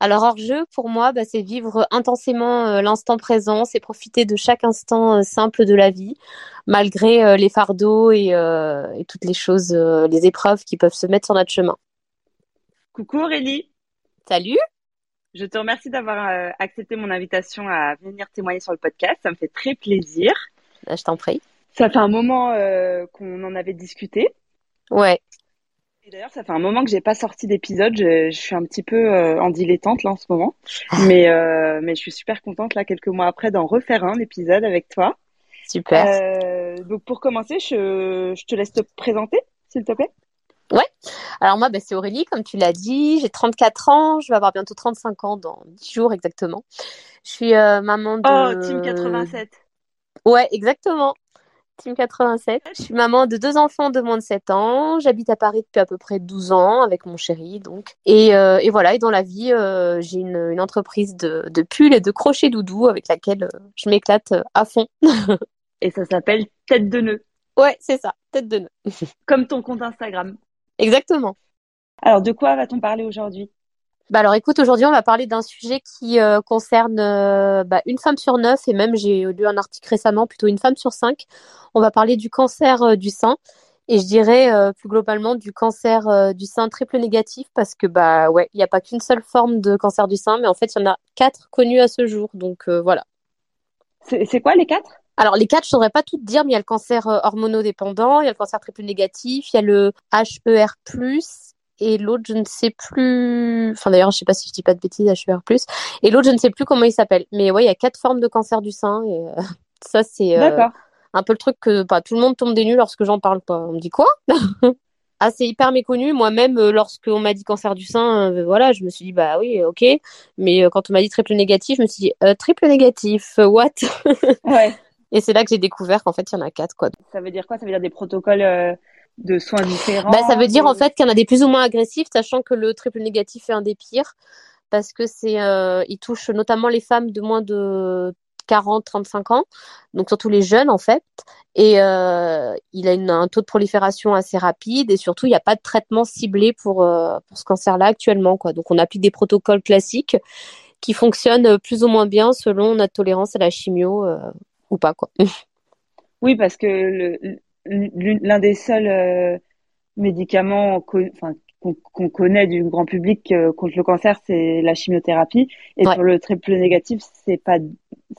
Alors hors-jeu, pour moi, c'est vivre intensément l'instant présent, c'est profiter de chaque instant simple de la vie, malgré les fardeaux et toutes les choses, les épreuves qui peuvent se mettre sur notre chemin. Coucou Aurélie. Salut. Je te remercie d'avoir accepté mon invitation à venir témoigner sur le podcast, ça me fait très plaisir. Je t'en prie. Ça fait un moment qu'on en avait discuté. Ouais. Et d'ailleurs, ça fait un moment que j'ai pas sorti d'épisode. Je suis un petit peu en dilettante là en ce moment, mais je suis super contente là quelques mois après d'en refaire un épisode avec toi. Super. Donc pour commencer, je te laisse te présenter, s'il te plaît. Ouais. Alors moi, c'est Aurélie, comme tu l'as dit. J'ai 34 ans. Je vais avoir bientôt 35 ans dans 10 jours exactement. Je suis maman de. Oh, Team 87. Ouais, exactement. Team 87. Je suis maman de deux enfants de moins de 7 ans. J'habite à Paris depuis à peu près 12 ans avec mon chéri, donc. Et voilà. Et dans la vie, j'ai une entreprise de pulls et de crochets doudou avec laquelle je m'éclate à fond. Et ça s'appelle Tête de Noeud. Ouais, c'est ça. Tête de Noeud. Comme ton compte Instagram. Exactement. Alors, de quoi va-t-on parler aujourd'hui ? Alors écoute, aujourd'hui on va parler d'un sujet qui concerne une femme sur 9 et même j'ai lu un article récemment, plutôt une femme sur 5. On va parler du cancer du sein et je dirais plus globalement du cancer du sein triple négatif parce que il n'y a pas qu'une seule forme de cancer du sein mais en fait il y en a 4 connues à ce jour donc voilà. C'est quoi les 4 ? Alors, les 4, je ne saurais pas toutes dire, mais il y a le cancer hormonodépendant, il y a le cancer triple négatif, il y a le HER+, et l'autre, je ne sais plus... Enfin, d'ailleurs, je ne sais pas si je ne dis pas de bêtises, HER+. Et l'autre, je ne sais plus comment il s'appelle. Mais ouais, il y a 4 formes de cancer du sein. Et ça, c'est un peu le truc que tout le monde tombe des nues lorsque j'en parle. On me dit quoi ? Ah, c'est hyper méconnu. Moi-même, lorsqu'on m'a dit cancer du sein, je me suis dit, oui, ok. Mais quand on m'a dit triple négatif, je me suis dit, triple négatif, what ? Ouais. Et c'est là que j'ai découvert qu'en fait, il y en a 4. Quoi. Ça veut dire quoi ? Ça veut dire des protocoles de soins différents ? Ça veut dire en fait qu'il y en a des plus ou moins agressifs, sachant que le triple négatif est un des pires, parce que il touche notamment les femmes de moins de 40, 35 ans, donc surtout les jeunes en fait. Et il a un taux de prolifération assez rapide et surtout, il n'y a pas de traitement ciblé pour ce cancer-là actuellement. Quoi. Donc, on applique des protocoles classiques qui fonctionnent plus ou moins bien selon notre tolérance à la chimio. Ou pas, quoi. Oui, parce que l'un des seuls médicaments qu'on connaît du grand public contre le cancer, c'est la chimiothérapie. Et pour le triple négatif,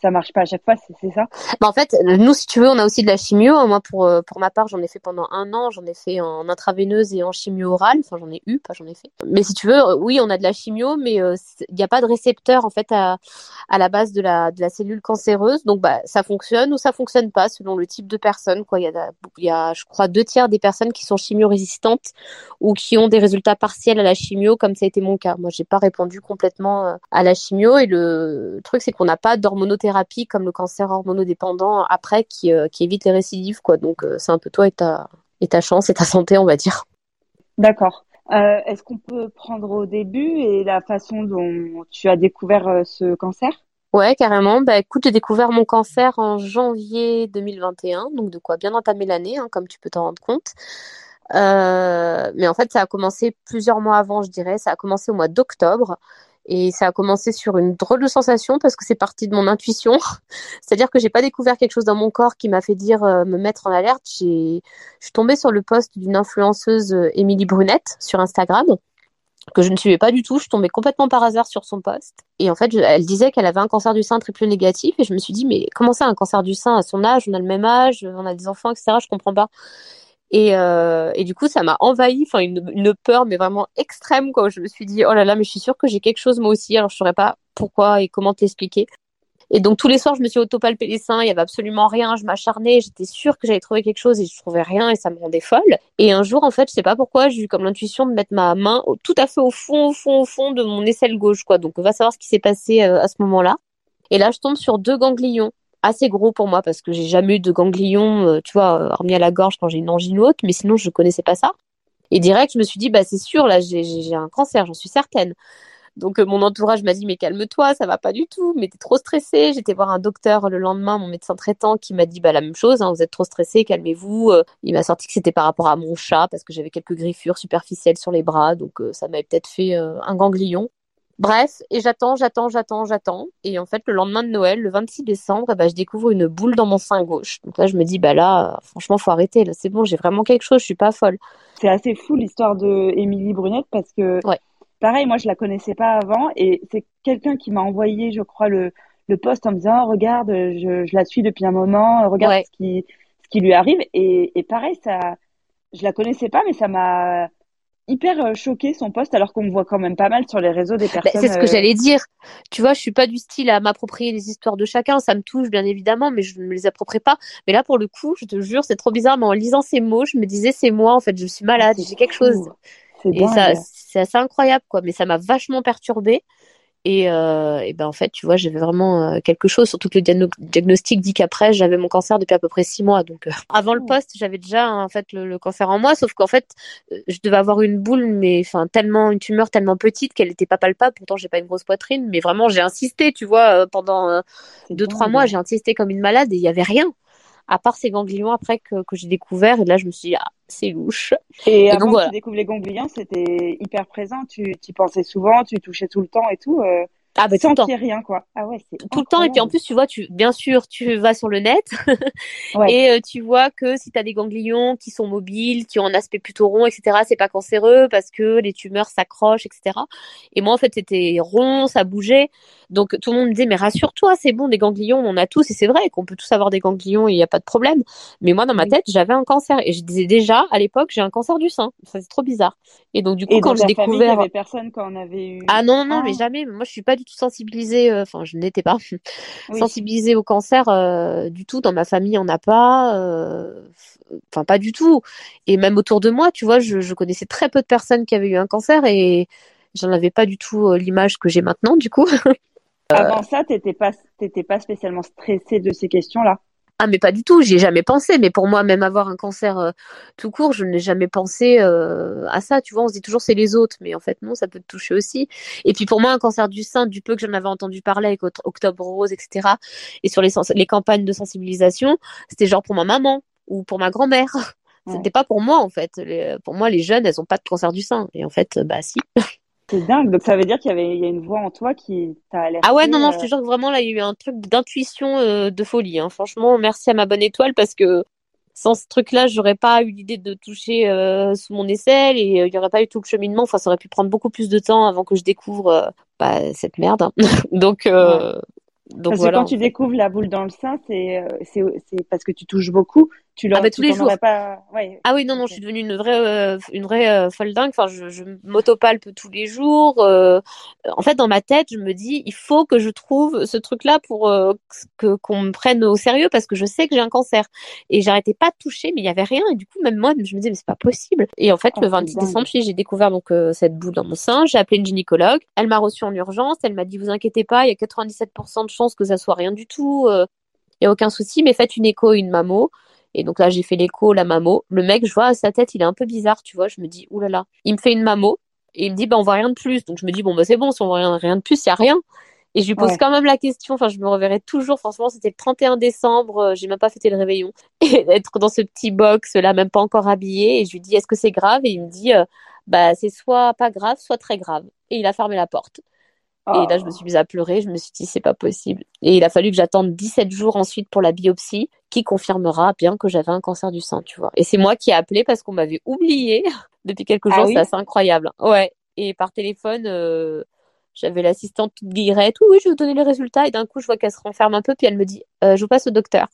ça marche pas à chaque fois, c'est ça ? En fait, nous, si tu veux, on a aussi de la chimio. Moi, pour ma part, j'en ai fait pendant 1 an. J'en ai fait en intraveineuse et en chimio orale. Enfin, j'en ai fait. Mais si tu veux, oui, on a de la chimio, mais il n'y a pas de récepteur, en fait, à la base de la cellule cancéreuse. Donc, ça fonctionne ou ça fonctionne pas, selon le type de personne, quoi. Il y a, je crois, 2/3 des personnes qui sont chimio-résistantes ou qui ont des résultats partiels à la chimio, comme ça a été mon cas. Moi, j'ai pas répondu complètement à la chimio. Et le truc, c'est qu'on n'a pas d'hormonothérapie comme le cancer hormonodépendant après qui évite les récidives quoi. Donc c'est un peu toi et ta chance et ta santé on va dire. D'accord. Est-ce qu'on peut prendre au début et la façon dont tu as découvert ce cancer ? Ouais, carrément. Écoute, j'ai découvert mon cancer en janvier 2021, donc de quoi bien entamer l'année hein, comme tu peux t'en rendre compte. Mais en fait ça a commencé plusieurs mois avant je dirais, ça a commencé au mois d'octobre. Et ça a commencé sur une drôle de sensation parce que c'est parti de mon intuition. C'est-à-dire que j'ai pas découvert quelque chose dans mon corps qui m'a fait dire me mettre en alerte. Je suis tombée sur le post d'une influenceuse Émilie Brunette sur Instagram que je ne suivais pas du tout. Je suis tombée complètement par hasard sur son post. Et en fait, elle disait qu'elle avait un cancer du sein triple négatif. Et je me suis dit, mais comment ça, un cancer du sein à son âge ? On a le même âge, on a des enfants, etc. Je comprends pas. Et du coup, ça m'a envahie, enfin une peur, mais vraiment extrême, quoi. Je me suis dit, oh là là, mais je suis sûre que j'ai quelque chose moi aussi. Alors, je saurais pas pourquoi et comment te l'expliquer. Et donc tous les soirs, je me suis auto-palpé les seins. Il y avait absolument rien. Je m'acharnais. J'étais sûre que j'allais trouver quelque chose et je trouvais rien et ça me rendait folle. Et un jour, en fait, je sais pas pourquoi, j'ai eu comme l'intuition de mettre ma main tout à fait au fond de mon aisselle gauche, quoi. Donc on va savoir ce qui s'est passé à ce moment-là. Et là, je tombe sur 2 ganglions. Assez gros pour moi parce que j'ai jamais eu de ganglions, tu vois, hormis à la gorge quand j'ai une angine ou autre, mais sinon je connaissais pas ça. Et direct, je me suis dit, c'est sûr, là, j'ai un cancer, j'en suis certaine. Donc mon entourage m'a dit mais calme-toi, ça va pas du tout, mais t'es trop stressée. J'étais voir un docteur le lendemain, mon médecin traitant, qui m'a dit bah la même chose, hein, vous êtes trop stressée, calmez-vous. Il m'a sorti que c'était par rapport à mon chat parce que j'avais quelques griffures superficielles sur les bras, donc ça m'avait peut-être fait un ganglion. Bref, et j'attends. Et en fait, le lendemain de Noël, le 26 décembre, je découvre une boule dans mon sein gauche. Donc là, je me dis, franchement, faut arrêter. Là, c'est bon, j'ai vraiment quelque chose, je suis pas folle. C'est assez fou l'histoire de Émilie Brunette parce que, pareil, moi, je la connaissais pas avant. Et c'est quelqu'un qui m'a envoyé, je crois, le post en me disant, oh, regarde, je la suis depuis un moment, regarde ce qui lui arrive. Et pareil, ça, je la connaissais pas, mais ça m'a hyper choquée son poste, alors qu'on me voit quand même pas mal sur les réseaux des personnes. C'est ce que j'allais dire. Tu vois, je suis pas du style à m'approprier les histoires de chacun. Ça me touche, bien évidemment, mais je ne me les approprie pas. Mais là, pour le coup, je te jure, c'est trop bizarre. Mais en lisant ces mots, je me disais, c'est moi, en fait, je suis malade, j'ai quelque chose. C'est dingue. Et ça, c'est assez incroyable, quoi. Mais ça m'a vachement perturbée. Et ben en fait, tu vois, j'avais vraiment quelque chose, surtout que le diagnostic dit qu'après, j'avais mon cancer depuis à peu près 6 mois. Donc, avant le poste, j'avais déjà en fait le cancer en moi, sauf qu'en fait, je devais avoir une boule, mais enfin tellement une tumeur tellement petite qu'elle n'était pas palpable. Pourtant, j'ai pas une grosse poitrine, mais vraiment, j'ai insisté, tu vois, pendant 2-3 mois, j'ai insisté comme une malade et il y avait rien. À part ces ganglions après que j'ai découvert. Et là, je me suis dit, c'est louche. Et avant donc, que tu découvres les ganglions, c'était hyper présent. Tu pensais souvent, tu touchais tout le temps et tout. Tu sentais rien, quoi. Ah ouais, c'est tout le temps. Et puis, en plus, tu vois, bien sûr, tu vas sur le net. Et tu vois que si tu as des ganglions qui sont mobiles, qui ont un aspect plutôt rond, etc., c'est pas cancéreux parce que les tumeurs s'accrochent, etc. Et moi, en fait, c'était rond, ça bougeait. Donc, tout le monde me disait, mais rassure-toi, c'est bon, des ganglions, on en a tous. Et c'est vrai qu'on peut tous avoir des ganglions et il n'y a pas de problème. Mais moi, dans ma tête, j'avais un cancer. Et je disais déjà, à l'époque, j'ai un cancer du sein. Ça, c'est trop bizarre. Et donc, du coup, quand j'ai découvert. Il n'y avait personne quand on avait eu. Ah non, mais jamais. Moi, je suis pas du tout sensibilisée. Enfin, je n'étais pas sensibilisée au cancer du tout. Dans ma famille, on n'a pas. Enfin, pas du tout. Et même autour de moi, tu vois, je connaissais très peu de personnes qui avaient eu un cancer et j'en avais pas du tout l'image que j'ai maintenant, du coup. Avant ça, t'étais pas spécialement stressée de ces questions-là. Ah, mais pas du tout, j'y ai jamais pensé. Mais pour moi, même avoir un cancer tout court, je n'ai jamais pensé à ça. Tu vois, on se dit toujours c'est les autres, mais en fait non, ça peut te toucher aussi. Et puis pour moi, un cancer du sein, du peu que j'en avais entendu parler avec Octobre Rose, etc. Et sur les campagnes de sensibilisation, c'était genre pour ma maman ou pour ma grand-mère. C'était pas pour moi en fait. Pour moi, les jeunes, elles ont pas de cancer du sein. Et en fait, si. C'est dingue, donc ça veut dire qu'il y a une voix en toi qui t'a alerté. Ah ouais, non, je te jure que vraiment, là, il y a eu un truc d'intuition de folie. Hein. Franchement, merci à ma bonne étoile parce que sans ce truc-là, j'aurais pas eu l'idée de toucher sous mon aisselle et il y aurait pas eu tout le cheminement. Enfin, ça aurait pu prendre beaucoup plus de temps avant que je découvre cette merde. Hein. Donc parce voilà. Parce que quand tu découvres la boule dans le sein, c'est parce que tu touches beaucoup. Tous les jours. Pas... Ouais. Ah oui, non, je suis devenue une vraie folle dingue. Enfin, je m'autopalpe tous les jours. En fait, dans ma tête, je me dis, il faut que je trouve ce truc-là pour qu'on me prenne au sérieux parce que je sais que j'ai un cancer. Et j'arrêtais pas de toucher, mais il y avait rien. Et du coup, même moi, je me disais, mais c'est pas possible. Et en fait, le 26 décembre, j'ai découvert cette boule dans mon sein. J'ai appelé une gynécologue. Elle m'a reçue en urgence. Elle m'a dit, vous inquiétez pas, il y a 97% de chances que ça soit rien du tout. Il y a aucun souci, mais faites une écho et une mammo. Et donc là, j'ai fait l'écho, la mammo. Le mec, je vois à sa tête, il est un peu bizarre, tu vois. Je me dis, oulala. Il me fait une mammo et il me dit, on voit rien de plus. Donc je me dis, c'est bon, si on voit rien de plus, il n'y a rien. Et je lui pose quand même la question. Enfin, je me reverrai toujours. Franchement, c'était le 31 décembre. J'ai même pas fêté le réveillon. Et d'être dans ce petit box, là, même pas encore habillé. Et je lui dis, est-ce que c'est grave? Et il me dit, c'est soit pas grave, soit très grave. Et il a fermé la porte. Et là, je me suis mise à pleurer. Je me suis dit, c'est pas possible. Et il a fallu que j'attende 17 jours ensuite pour la biopsie, qui confirmera bien que j'avais un cancer du sein, tu vois. Et c'est moi qui ai appelé parce qu'on m'avait oubliée depuis quelques jours. Ah oui, c'est assez incroyable. Ouais. Et par téléphone, j'avais l'assistante toute guillerette. Oui, je vais vous donner les résultats. Et d'un coup, je vois qu'elle se renferme un peu. Puis elle me dit, je vous passe au docteur.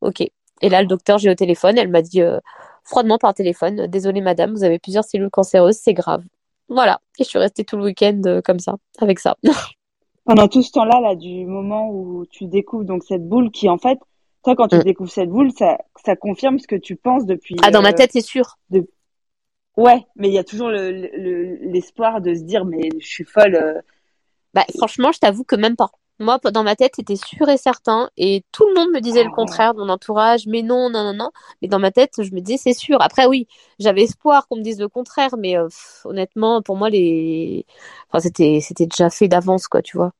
OK. Et là, le docteur, j'ai au téléphone. Elle m'a dit froidement par téléphone, désolée madame, vous avez plusieurs cellules cancéreuses, c'est grave. Voilà, et je suis restée tout le week-end comme ça, avec ça. Pendant tout ce temps-là, du moment où tu découvres donc cette boule qui, en fait, toi, quand tu découvres cette boule, ça confirme ce que tu penses depuis… Ah, dans ma tête, c'est sûr. Ouais, mais il y a toujours l'espoir de se dire « mais je suis folle ». Franchement, je t'avoue que même pas. Moi, dans ma tête, c'était sûr et certain. Et tout le monde me disait le contraire, mon entourage. Mais non, non, non, non. Mais dans ma tête, je me disais, c'est sûr. Après, oui, j'avais espoir qu'on me dise le contraire. Mais honnêtement, pour moi, enfin, c'était déjà fait d'avance, quoi, tu vois.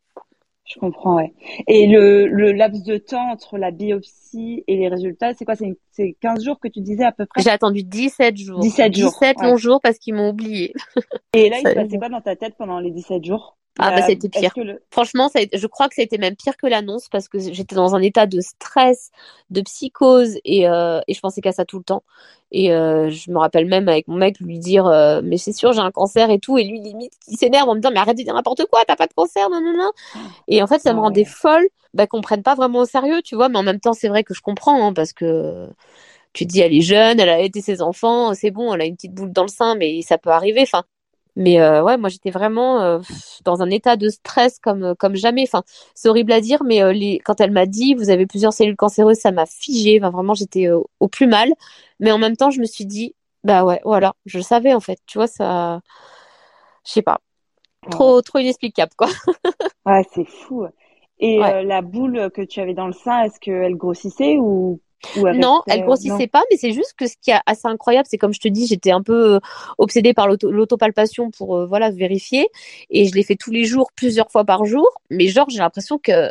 Je comprends, ouais. Et le laps de temps entre la biopsie et les résultats, c'est quoi? C'est 15 jours que tu disais à peu près? J'ai attendu 17 jours. 17 longs jours parce qu'ils m'ont oublié. Et là, il se passait quoi dans ta tête pendant les 17 jours? Ah bah c'était pire. Franchement, je crois que ça a été même pire que l'annonce parce que j'étais dans un état de stress, de psychose et je pensais qu'à ça tout le temps. Et je me rappelle même avec mon mec lui dire mais c'est sûr j'ai un cancer et tout, et lui limite il s'énerve en me disant mais arrête de dire n'importe quoi, t'as pas de cancer, non non non. Et en fait ça me rendait folle, qu'on me prenne pas vraiment au sérieux, tu vois. Mais en même temps c'est vrai que je comprends hein, parce que tu te dis elle est jeune, elle a été ses enfants, c'est bon, elle a une petite boule dans le sein mais ça peut arriver, enfin. Mais ouais, moi j'étais vraiment dans un état de stress comme jamais. Enfin, c'est horrible à dire, mais quand elle m'a dit vous avez plusieurs cellules cancéreuses, ça m'a figée. Enfin, vraiment, j'étais au plus mal. Mais en même temps, je me suis dit bah ouais, voilà, je le savais en fait. Tu vois ça, je sais pas, trop inexplicable quoi. Ouais, c'est fou. Et ouais. La boule que tu avais dans le sein, est-ce qu'elle grossissait ou? Non, elle grossissait pas, mais c'est juste que ce qui est assez incroyable, c'est comme je te dis, j'étais un peu obsédée par l'autopalpation pour vérifier, et je l'ai fait tous les jours, plusieurs fois par jour, mais genre j'ai l'impression que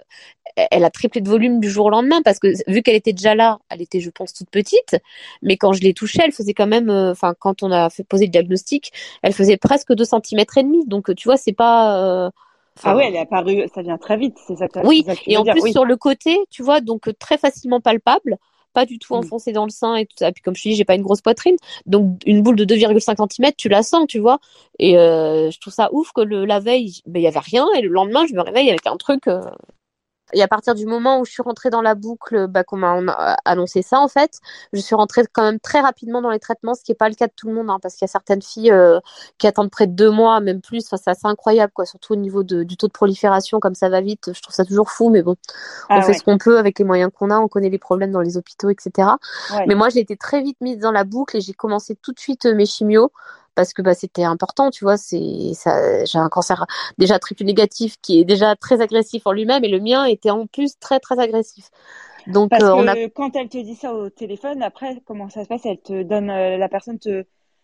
elle a triplé de volume du jour au lendemain parce que vu qu'elle était déjà là, elle était je pense toute petite, mais quand je l'ai touchée, elle faisait quand même, enfin quand on a posé le diagnostic, elle faisait presque 2,5 cm, donc tu vois c'est pas Enfin, ah oui, elle est apparue, ça vient très vite, c'est ça que tu veux dire. Oui, et en plus sur le côté, tu vois, donc très facilement palpable. Pas du tout enfoncé dans le sein et tout ça. Puis comme je te dis, j'ai pas une grosse poitrine, donc une boule de 2,5 cm, tu la sens, tu vois. Et je trouve ça ouf que la veille, il y avait rien, et le lendemain, je me réveille avec un truc. Et à partir du moment où je suis rentrée dans la boucle, qu'on m'a annoncé ça en fait, je suis rentrée quand même très rapidement dans les traitements, ce qui est pas le cas de tout le monde, hein, parce qu'il y a certaines filles qui attendent près de 2 mois, même plus. Enfin, c'est assez incroyable, quoi. Surtout au niveau du taux de prolifération, comme ça va vite. Je trouve ça toujours fou, mais bon, on fait ce qu'on peut avec les moyens qu'on a. On connaît les problèmes dans les hôpitaux, etc. Ouais. Mais moi, j'ai été très vite mise dans la boucle et j'ai commencé tout de suite mes chimios. Parce que c'était important, tu vois, j'ai un cancer déjà triple négatif qui est déjà très agressif en lui-même, et le mien était en plus très très agressif. Donc parce que quand elle te dit ça au téléphone, après comment ça se passe? Elle te donne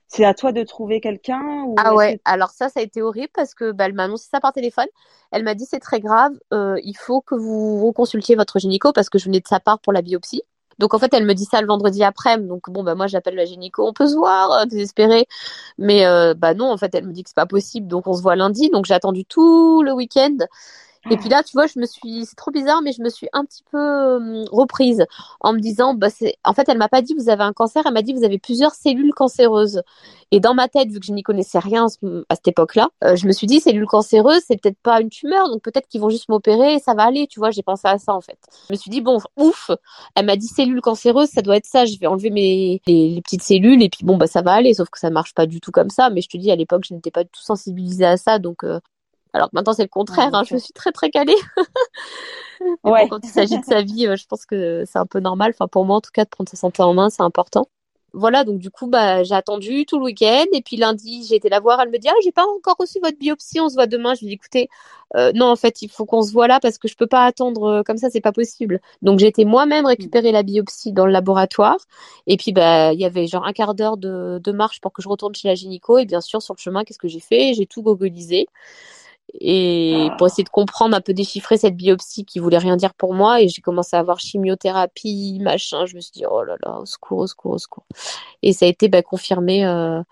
c'est à toi de trouver quelqu'un ou... Ah ouais, alors ça a été horrible parce que elle m'a annoncé ça par téléphone. Elle m'a dit c'est très grave, il faut que vous consultiez votre gynéco parce que je venais de sa part pour la biopsie. Donc en fait elle me dit ça le vendredi après, donc moi j'appelle la gynéco, on peut se voir, désespérée, mais non, en fait elle me dit que c'est pas possible, donc on se voit lundi, donc j'ai attendu tout le week-end. Et puis là, tu vois, c'est trop bizarre, mais je me suis un petit peu reprise en me disant, en fait, elle m'a pas dit vous avez un cancer, elle m'a dit vous avez plusieurs cellules cancéreuses. Et dans ma tête, vu que je n'y connaissais rien à cette époque-là, je me suis dit cellules cancéreuses, c'est peut-être pas une tumeur, donc peut-être qu'ils vont juste m'opérer et ça va aller, tu vois, j'ai pensé à ça en fait. Je me suis dit ouf, elle m'a dit cellules cancéreuses, ça doit être ça, je vais enlever les petites cellules et puis ça va aller, sauf que ça marche pas du tout comme ça, mais je te dis à l'époque, je n'étais pas du tout sensibilisée à ça, donc alors que maintenant, c'est le contraire. Hein, je me suis très, très calée. Ouais. Quand il s'agit de sa vie, je pense que c'est un peu normal. Enfin, pour moi, en tout cas, de prendre sa santé en main, c'est important. Voilà, donc du coup, j'ai attendu tout le week-end. Et puis lundi, j'ai été la voir. Elle me dit « Ah, j'ai pas encore reçu votre biopsie. On se voit demain. » Je lui ai dit « Écoutez, non, en fait, il faut qu'on se voit là parce que je peux pas attendre comme ça. C'est pas possible. » Donc, j'ai été moi-même récupérer la biopsie dans le laboratoire. Et puis, il y avait genre un quart d'heure de marche pour que je retourne chez la gynéco. Et bien sûr, sur le chemin, qu'est-ce que j'ai fait? J'ai tout googlisé. Et pour essayer de comprendre, un peu déchiffrer cette biopsie qui voulait rien dire pour moi, et j'ai commencé à avoir chimiothérapie, machin. Je me suis dit oh là là, au secours, au secours, au secours. Et ça a été confirmé. Non,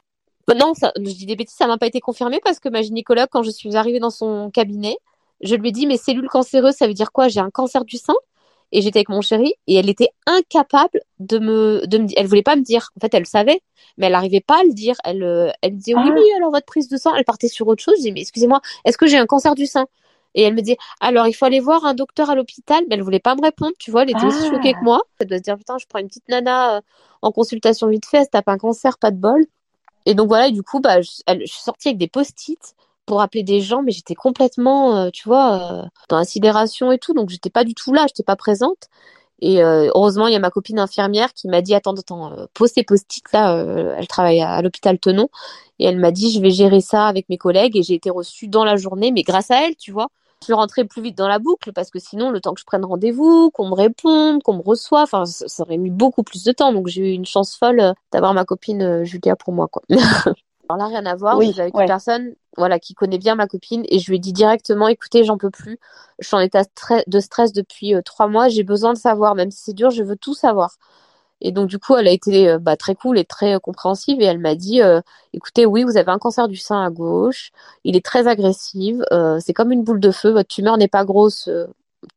je dis des bêtises, ça m'a pas été confirmé parce que ma gynécologue, quand je suis arrivée dans son cabinet, je lui ai dit mais cellules cancéreuses, ça veut dire quoi? J'ai un cancer du sein? Et j'étais avec mon chéri et elle était incapable de me dire. Elle voulait pas me dire. En fait, elle le savait, mais elle n'arrivait pas à le dire. Elle me disait oui, alors votre prise de sang. Elle partait sur autre chose. Je dis mais excusez-moi, est-ce que j'ai un cancer du sein? Et elle me dit alors il faut aller voir un docteur à l'hôpital. Mais elle voulait pas me répondre. Tu vois, elle était aussi choquée que moi. Elle doit se dire putain, je prends une petite nana en consultation vite fait. Elle se tape un cancer, pas de bol. Et donc voilà. Et du coup, je suis sortie avec des post-it pour appeler des gens, mais j'étais complètement, dans la sidération et tout, donc j'étais pas du tout là, j'étais pas présente. Et heureusement, il y a ma copine infirmière qui m'a dit attends, pose tes post-it là, elle travaille à l'hôpital Tenon, et elle m'a dit je vais gérer ça avec mes collègues, et j'ai été reçue dans la journée, mais grâce à elle, tu vois. je suis rentrée plus vite dans la boucle parce que sinon, le temps que je prenne rendez-vous, qu'on me réponde, qu'on me reçoive, enfin, ça aurait mis beaucoup plus de temps. Donc, j'ai eu une chance folle d'avoir ma copine Julia pour moi, quoi. Alors là, rien à voir, oui, avec une personne, voilà, qui connaît bien ma copine, et je lui ai dit directement, écoutez, j'en peux plus, je suis en état de stress depuis 3 mois, j'ai besoin de savoir, même si c'est dur, je veux tout savoir. Et donc du coup, elle a été très cool et très compréhensive, et elle m'a dit, écoutez, oui, vous avez un cancer du sein à gauche, il est très agressif, c'est comme une boule de feu, votre tumeur n'est pas grosse,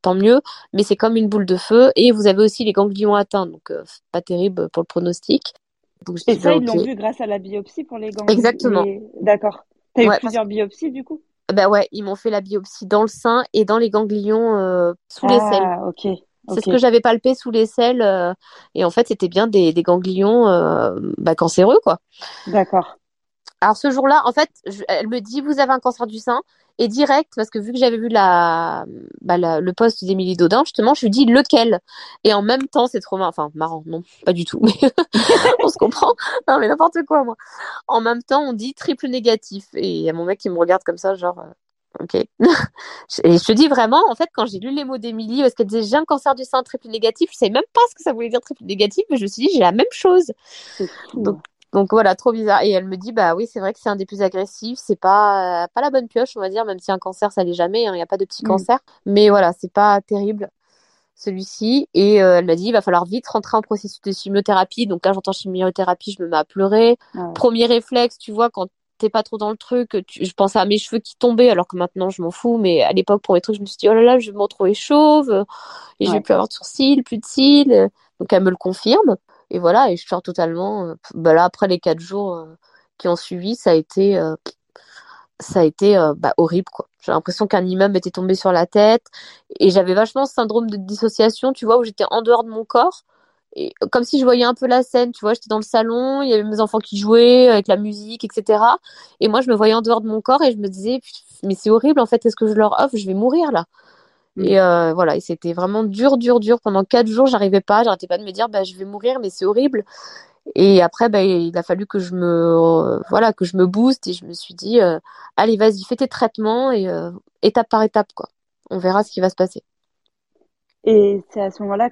tant mieux, mais c'est comme une boule de feu, et vous avez aussi les ganglions atteints, donc pas terrible pour le pronostic. Donc, et ça, ils l'ont vu grâce à la biopsie pour les ganglions. Exactement. Et... D'accord. T'as eu plusieurs biopsies, du coup ? Bah ouais, ils m'ont fait la biopsie dans le sein et dans les ganglions sous l'aisselle. Ah, ok. C'est ce que j'avais palpé sous l'aisselle. Et en fait, c'était bien des ganglions cancéreux, quoi. D'accord. Alors, ce jour-là, en fait, elle me dit « Vous avez un cancer du sein ». Et direct, parce que vu que j'avais vu le post d'Émilie Dodin, justement, je lui dis lequel. Et en même temps, c'est trop marrant. Enfin, marrant, non, pas du tout. Mais on se comprend. Non, mais n'importe quoi, moi. En même temps, on dit triple négatif. Et il y a mon mec qui me regarde comme ça, genre, OK. Et je te dis vraiment, en fait, quand j'ai lu les mots d'Émilie, parce qu'elle disait j'ai un cancer du sein triple négatif, je ne savais même pas ce que ça voulait dire triple négatif, mais je me suis dit j'ai la même chose. C'est fou. Donc voilà, trop bizarre. Et elle me dit, bah oui, c'est vrai que c'est un des plus agressifs, c'est pas la bonne pioche, on va dire, même si un cancer, ça l'est jamais, il n'y a pas de petit cancer. Mais voilà, c'est pas terrible, celui-ci. Et elle m'a dit, il va falloir vite rentrer en processus de chimiothérapie. Donc là, j'entends chimiothérapie, je me mets à pleurer. Ah ouais. Premier réflexe, tu vois, quand t'es pas trop dans le truc, je pensais à mes cheveux qui tombaient, alors que maintenant, je m'en fous. Mais à l'époque, pour mes trucs, je me suis dit, oh là là, je vais me retrouver chauve, et je vais plus avoir de sourcils, plus de cils. Donc elle me le confirme. Et voilà, et je sors totalement. Là, après les 4 jours qui ont suivi, ça a été horrible, quoi. J'ai l'impression qu'un immeuble était tombé sur la tête, et j'avais vachement ce syndrome de dissociation, tu vois, où j'étais en dehors de mon corps, et comme si je voyais un peu la scène, tu vois, j'étais dans le salon, il y avait mes enfants qui jouaient avec la musique, etc. Et moi, je me voyais en dehors de mon corps, et je me disais, mais c'est horrible, en fait, qu'est-ce que je leur offre ? Je vais mourir, là. Et voilà, et c'était vraiment dur. Pendant 4 jours, j'arrêtais pas de me dire, je vais mourir, mais c'est horrible. Et après, il a fallu que je me booste, et je me suis dit, allez, vas-y, fais tes traitements, et étape par étape, quoi. On verra ce qui va se passer. Et c'est à ce moment-là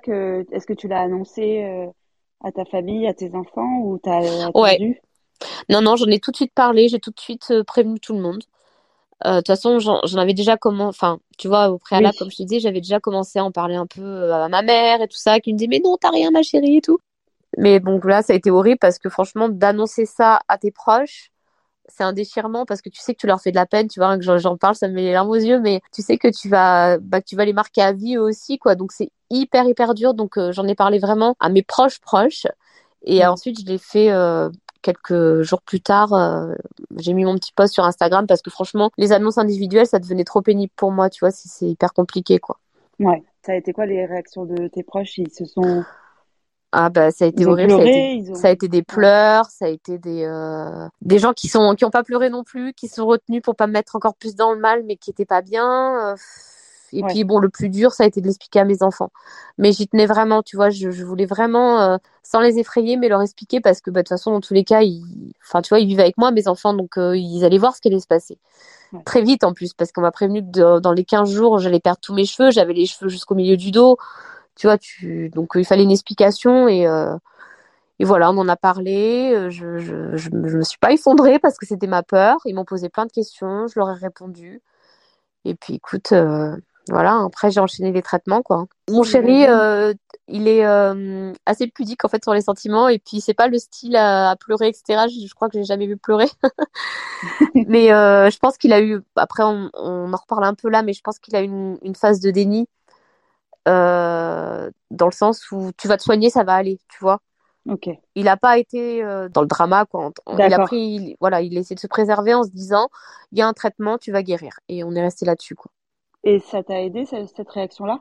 est-ce que tu l'as annoncé à ta famille, à tes enfants, ou t'as attendu ? Non, j'en ai tout de suite parlé, j'ai tout de suite prévenu tout le monde. De toute façon, j'en avais déjà tu vois, au préalable, Comme je te disais, j'avais déjà commencé à en parler un peu à ma mère et tout ça, qui me disait, mais non, t'as rien, ma chérie, et tout. Mais bon, là, ça a été horrible parce que franchement, d'annoncer ça à tes proches, c'est un déchirement parce que tu sais que tu leur fais de la peine, tu vois, hein, que j'en parle, ça me met les larmes aux yeux, mais tu sais que tu vas les marquer à vie eux aussi, quoi. Donc, c'est hyper, hyper dur. Donc, j'en ai parlé vraiment à mes proches. Et ensuite, je l'ai fait... Quelques jours plus tard, j'ai mis mon petit post sur Instagram parce que franchement, les annonces individuelles, ça devenait trop pénible pour moi, tu vois, c'est hyper compliqué, quoi. Ouais, ça a été quoi les réactions de tes proches ? Ils se sont... Ah ça a été horrible, pleuré, ça a été des pleurs, ça a été des gens qui ont pas pleuré non plus, qui sont retenus pour pas me mettre encore plus dans le mal, mais qui étaient pas bien... Et puis, bon, le plus dur, ça a été de l'expliquer à mes enfants. Mais j'y tenais vraiment, tu vois, je voulais vraiment, sans les effrayer, mais leur expliquer parce que, de toute façon, dans tous les cas, tu vois, ils vivaient avec moi, mes enfants, donc ils allaient voir ce qui allait se passer. Ouais. Très vite, en plus, parce qu'on m'a prévenu que dans les 15 jours, j'allais perdre tous mes cheveux, j'avais les cheveux jusqu'au milieu du dos, tu vois, donc il fallait une explication et voilà, on en a parlé, je me suis pas effondrée parce que c'était ma peur, ils m'ont posé plein de questions, je leur ai répondu. Et puis, écoute... Voilà, après j'ai enchaîné les traitements, quoi. Mon chéri, il est assez pudique en fait sur les sentiments, et puis c'est pas le style à pleurer, etc. Je crois que j'ai jamais vu pleurer. Mais je pense qu'il a eu, après on en reparle un peu là, mais je pense qu'il a eu une phase de déni dans le sens où tu vas te soigner, ça va aller, tu vois. Okay. Il n'a pas été dans le drama, quoi. Il a essayé de se préserver en se disant, il y a un traitement, tu vas guérir, et on est resté là-dessus, quoi. Et ça t'a aidé, cette réaction-là ?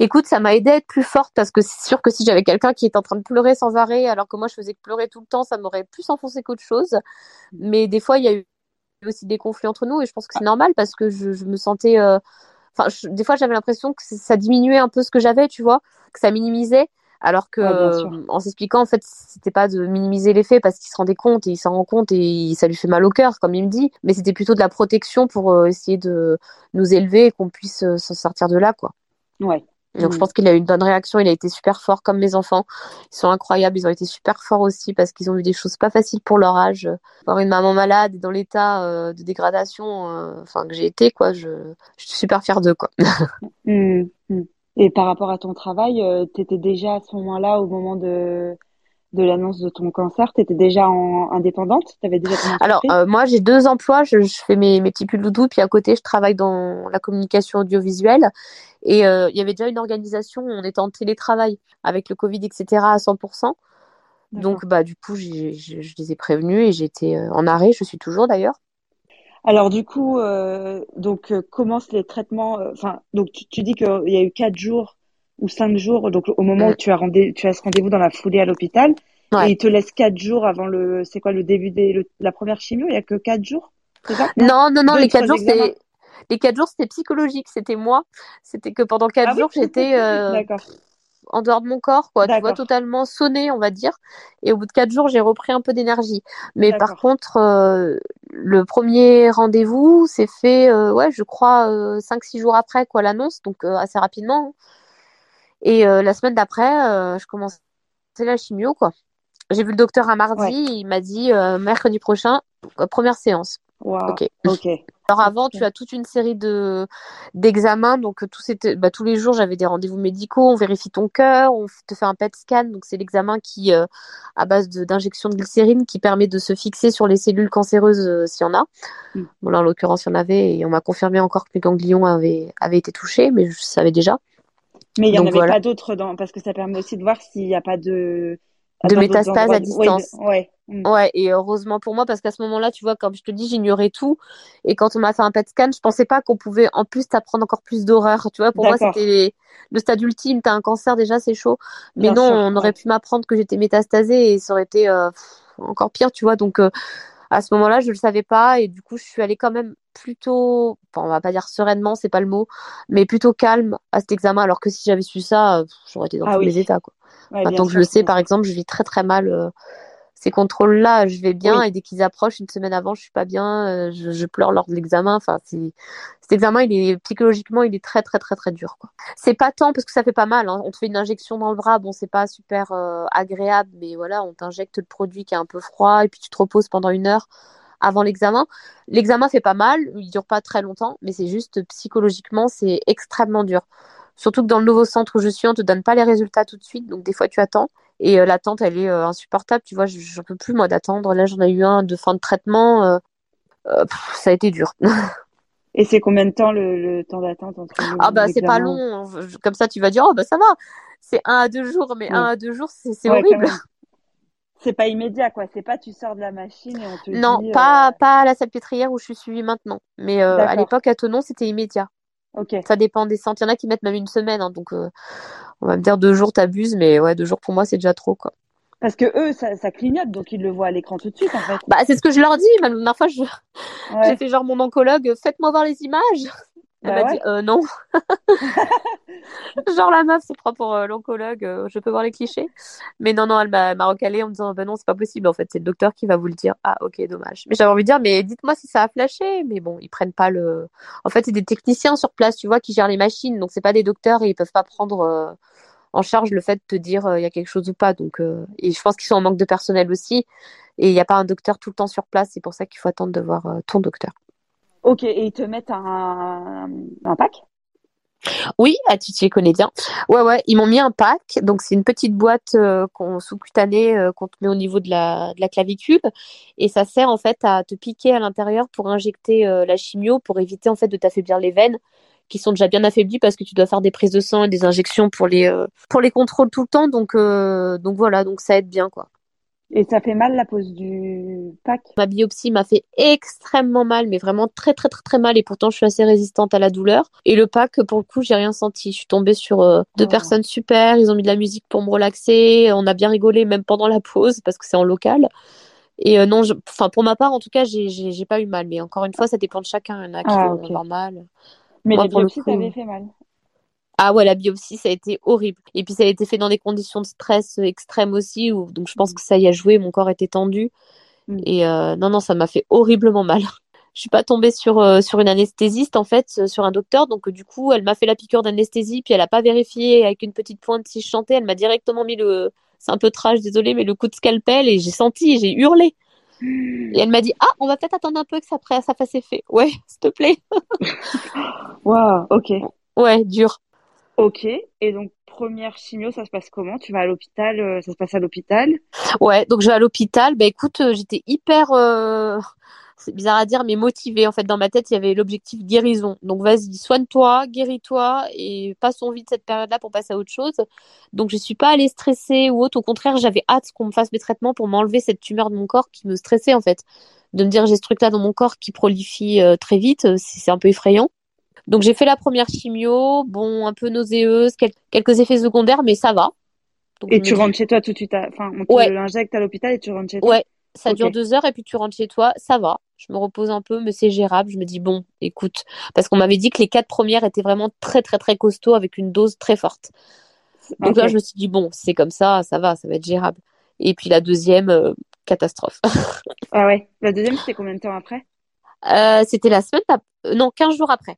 Écoute, ça m'a aidé à être plus forte parce que c'est sûr que si j'avais quelqu'un qui était en train de pleurer sans arrêt, alors que moi je faisais que pleurer tout le temps, ça m'aurait plus enfoncé qu'autre chose. Mais des fois, il y a eu aussi des conflits entre nous et je pense que c'est normal parce que je me sentais... Des fois, j'avais l'impression que ça diminuait un peu ce que j'avais, tu vois, que ça minimisait. Alors que, en s'expliquant, en fait, c'était pas de minimiser les faits parce qu'il se rendait compte et il s'en rend compte et ça lui fait mal au cœur, comme il me dit. Mais c'était plutôt de la protection pour essayer de nous élever et qu'on puisse s'en sortir de là, quoi. Ouais. Donc, je pense qu'il a eu une bonne réaction. Il a été super fort, comme mes enfants. Ils sont incroyables. Ils ont été super forts aussi parce qu'ils ont eu des choses pas faciles pour leur âge. Avoir une maman malade et dans l'état de dégradation que j'ai été, quoi, je suis super fière d'eux, quoi. Et par rapport à ton travail, t'étais déjà à ce moment-là, au moment de l'annonce de ton cancer, t'étais déjà indépendante? T'avais déjà ton entreprise? Alors, moi, j'ai 2 emplois. Je fais mes petits pulls doudou, puis à côté, je travaille dans la communication audiovisuelle. Et il y avait déjà une organisation où on était en télétravail avec le Covid, etc. à 100%. Donc, du coup, je les ai prévenus et j'étais en arrêt. Je suis toujours, d'ailleurs. Alors, du coup, commencent les traitements. Donc, tu dis qu'il y a eu 4 jours ou 5 jours, donc au moment où tu as ce rendez-vous dans la foulée à l'hôpital, et ils te laissent 4 jours avant le début de la première chimio, il n'y a que 4 jours, c'est ça ? Non, les 4 jours, c'était psychologique, c'était moi. C'était que pendant 4 jours, j'étais en dehors de mon corps, quoi. Tu vois, totalement sonnée, on va dire. Et au bout de 4 jours, j'ai repris un peu d'énergie. Mais par contre, le premier rendez-vous s'est fait, je crois, 5-6 jours après, quoi, l'annonce, donc assez rapidement. Et la semaine d'après, je commençais la chimio, quoi. J'ai vu le docteur un mardi, il m'a dit mercredi prochain, première séance. Wow. OK. Alors avant, tu as toute une série d'examens, donc tous les jours, j'avais des rendez-vous médicaux, on vérifie ton cœur, on te fait un PET scan, donc c'est l'examen qui, à base d'injection de glycérine, qui permet de se fixer sur les cellules cancéreuses s'il y en a. Bon là, en l'occurrence, il y en avait, et on m'a confirmé encore que mes ganglions avaient été touchés, mais je savais déjà. Mais il n'y en avait pas d'autres, parce que ça permet aussi de voir s'il n'y a pas de métastases à distance. Ouais, et heureusement pour moi, parce qu'à ce moment-là, tu vois, comme je te dis, j'ignorais tout. Et quand on m'a fait un PET scan, je ne pensais pas qu'on pouvait en plus t'apprendre encore plus d'horreur. Tu vois, pour moi, c'était le stade ultime. Tu as un cancer, déjà, c'est chaud. Mais on aurait pu m'apprendre que j'étais métastasée et ça aurait été encore pire, tu vois. Donc, à ce moment-là, je ne le savais pas. Et du coup, je suis allée quand même plutôt, on va pas dire sereinement, c'est pas le mot, mais plutôt calme à cet examen, alors que si j'avais su ça, j'aurais été dans tous les états, quoi. Ouais, maintenant que je le sais, par exemple, je vis très très mal ces contrôles-là, je vais bien et dès qu'ils approchent, une semaine avant, je suis pas bien, je pleure lors de l'examen. Enfin, cet examen, psychologiquement, il est très très très très dur, quoi. C'est pas tant parce que ça fait pas mal, hein. On te fait une injection dans le bras, bon, c'est pas super agréable, mais voilà, on t'injecte le produit qui est un peu froid et puis tu te reposes pendant 1 heure. Avant l'examen. L'examen fait pas mal, il dure pas très longtemps, mais c'est juste psychologiquement, c'est extrêmement dur. Surtout que dans le nouveau centre où je suis, on te donne pas les résultats tout de suite, donc des fois tu attends. Et l'attente, elle est insupportable, tu vois, j'en peux plus moi d'attendre. Là, j'en ai eu un de fin de traitement, ça a été dur. Et c'est combien de temps le temps d'attente entre les c'est pas long. Comme ça, tu vas dire, ça va. C'est 1 à 2 jours, mais 1 à 2 jours, c'est horrible. C'est pas immédiat, quoi. C'est pas tu sors de la machine et on te dit… Non, pas à la Salpêtrière où je suis suivie maintenant. Mais à l'époque, à Tenon, c'était immédiat. OK. Ça dépend des centres. Il y en a qui mettent même 1 semaine. Hein, donc, on va me dire 2 jours, t'abuses. Mais 2 jours, pour moi, c'est déjà trop, quoi. Parce que eux, ça clignote. Donc, ils le voient à l'écran tout de suite, en fait. C'est ce que je leur dis. La dernière fois, j'ai fait genre mon oncologue « Faites-moi voir les images !» Elle m'a dit « Non !» Genre la meuf se prend pour l'oncologue, je peux voir les clichés. Mais non, elle m'a recalée en me disant non, c'est pas possible en fait, c'est le docteur qui va vous le dire. Ah OK, dommage. Mais j'avais envie de dire mais dites-moi si ça a flashé, mais bon, ils prennent pas le en fait, c'est des techniciens sur place, tu vois, qui gèrent les machines, donc c'est pas des docteurs et ils peuvent pas prendre en charge le fait de te dire il y a quelque chose ou pas. Donc et je pense qu'ils sont en manque de personnel aussi et il y a pas un docteur tout le temps sur place, c'est pour ça qu'il faut attendre de voir ton docteur. OK, et ils te mettent un pack? Oui, tu t'y connais bien. Ouais, ils m'ont mis un pack. Donc, c'est une petite boîte sous-cutanée qu'on te met au niveau de la clavicule. Et ça sert, en fait, à te piquer à l'intérieur pour injecter la chimio, pour éviter, en fait, de t'affaiblir les veines qui sont déjà bien affaiblies parce que tu dois faire des prises de sang et des injections pour les contrôles tout le temps. Donc voilà, donc ça aide bien, quoi. Et ça fait mal la pose du pack? Ma biopsie m'a fait extrêmement mal, mais vraiment très très très très mal. Et pourtant, je suis assez résistante à la douleur. Et le pack, pour le coup, j'ai rien senti. Je suis tombée sur 2 personnes super. Ils ont mis de la musique pour me relaxer. On a bien rigolé même pendant la pause parce que c'est en local. Et pour ma part, en tout cas, j'ai pas eu mal. Mais encore une fois, ça dépend de chacun. Il y en a qui vont avoir mal. Mais moi, la biopsie, ça avait fait mal. Ah ouais, la biopsie, ça a été horrible. Et puis ça a été fait dans des conditions de stress extrêmes aussi, où, donc je pense que ça y a joué, mon corps était tendu. Et non, ça m'a fait horriblement mal. Je suis pas tombée sur une anesthésiste, en fait, sur un docteur. Donc, du coup, elle m'a fait la piqûre d'anesthésie, puis elle a pas vérifié avec une petite pointe si je chantais. Elle m'a directement mis c'est un peu trash, désolée, mais le coup de scalpel, et j'ai hurlé. Et elle m'a dit, ah, on va peut-être attendre un peu que ça fasse effet. Ouais, s'il te plaît. Waouh, ok. Ouais, dur. Ok, et donc première chimio, ça se passe comment? Tu vas à l'hôpital, ça se passe à l'hôpital? Ouais, donc je vais à l'hôpital. Bah écoute, j'étais hyper, c'est bizarre à dire, mais motivée. En fait, dans ma tête, il y avait l'objectif guérison. Donc vas-y, soigne-toi, guéris-toi et passons vite cette période-là pour passer à autre chose. Donc je suis pas allée stressée ou autre. Au contraire, j'avais hâte qu'on me fasse mes traitements pour m'enlever cette tumeur de mon corps qui me stressait en fait. De me dire j'ai ce truc-là dans mon corps qui prolifie très vite, c'est un peu effrayant. Donc, j'ai fait la première chimio, bon, un peu nauséeuse, quelques effets secondaires, mais ça va. Donc, et tu rentres chez toi tout de suite, enfin, on te l'injecte à l'hôpital et tu rentres chez toi. Ouais, ça dure 2 heures et puis tu rentres chez toi, ça va. Je me repose un peu, mais c'est gérable. Je me dis, bon, écoute, parce qu'on m'avait dit que les 4 premières étaient vraiment très, très, très costauds avec une dose très forte. Donc là, je me suis dit, bon, c'est comme ça va, ça va être gérable. Et puis la 2e, catastrophe. Ah ouais, la 2e, c'était combien de temps après? C'était la semaine, 15 jours après.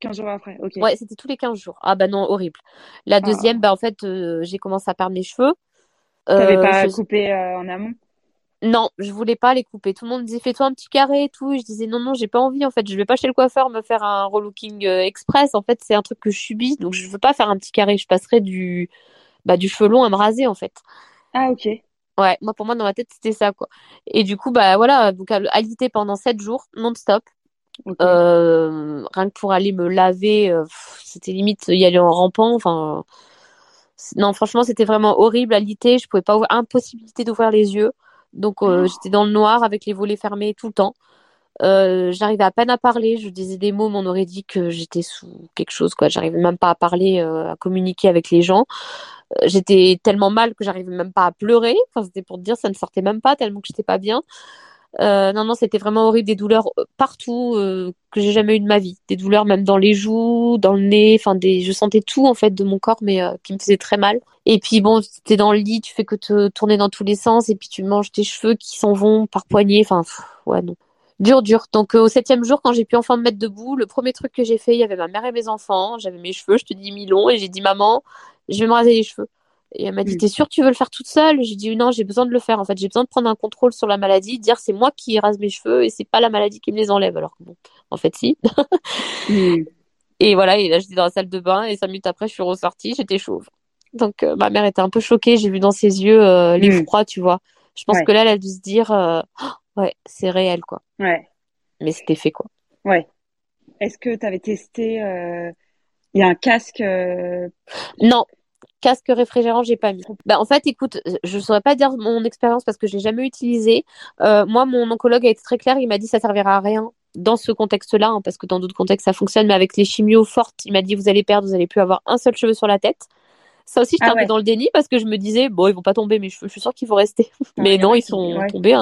15 jours après, ok. Ouais, c'était tous les 15 jours. Ah bah non, horrible. La 2e, en fait, j'ai commencé à perdre mes cheveux. T'avais pas coupé en amont? Non, je voulais pas les couper. Tout le monde me disait, fais-toi un petit carré et tout. Et je disais, non, j'ai pas envie, en fait. Je vais pas chez le coiffeur me faire un relooking express. En fait, c'est un truc que je subis. Donc, je veux pas faire un petit carré. Je passerai du cheveu long à me raser, en fait. Ah, ok. Ouais, pour moi, dans ma tête, c'était ça, quoi. Et du coup, voilà, donc alité pendant 7 jours, non-stop. Okay. Rien que pour aller me laver, c'était limite y aller en rampant. Enfin, non, franchement, c'était vraiment horrible. Alité, je pouvais pas ouvrir, impossibilité d'ouvrir les yeux. Donc, j'étais dans le noir avec les volets fermés tout le temps. J'arrivais à peine à parler. Je disais des mots, mais on aurait dit que j'étais sous quelque chose, quoi. J'arrivais même pas à parler, à communiquer avec les gens. J'étais tellement mal que j'arrivais même pas à pleurer. Enfin, c'était pour te dire, ça ne sortait même pas tellement que j'étais pas bien. Non, c'était vraiment horrible, des douleurs partout que j'ai jamais eu de ma vie, des douleurs même dans les joues, dans le nez, enfin je sentais tout en fait de mon corps, mais qui me faisait très mal. Et puis bon, t'es dans le lit, tu fais que te tourner dans tous les sens, et puis tu manges tes cheveux qui s'en vont par poignée, enfin ouais non, dur. Donc au 7e jour, quand j'ai pu enfin me mettre debout, le premier truc que j'ai fait, il y avait ma mère et mes enfants, j'avais mes cheveux, je te dis mi-longs, et j'ai dit maman, je vais me raser les cheveux. Et elle m'a dit, t'es sûre que tu veux le faire toute seule? J'ai dit, non, j'ai besoin de le faire. En fait, j'ai besoin de prendre un contrôle sur la maladie, dire c'est moi qui rase mes cheveux et c'est pas la maladie qui me les enlève. Alors, bon, en fait, si. Et voilà, et là, j'étais dans la salle de bain et 5 minutes après, je suis ressortie, j'étais chauve. Donc, ma mère était un peu choquée. J'ai vu dans ses yeux l'effroi, tu vois. Je pense que là, elle a dû se dire, ouais, c'est réel, quoi. Ouais. Mais c'était fait, quoi. Ouais. Est-ce que t'avais testé, il y a un casque Non. Casque réfrigérant, j'ai pas mis. En fait, écoute, je saurais pas dire mon expérience parce que je l'ai jamais utilisé. Moi, mon oncologue a été très clair, il m'a dit ça servira à rien dans ce contexte-là, hein, parce que dans d'autres contextes ça fonctionne, mais avec les chimios fortes, il m'a dit vous allez perdre, vous allez plus avoir un seul cheveu sur la tête. Ça aussi, j'étais un peu dans le déni parce que je me disais bon, ils vont pas tomber, mais je suis sûre qu'ils vont rester. Mais non, ils sont tombés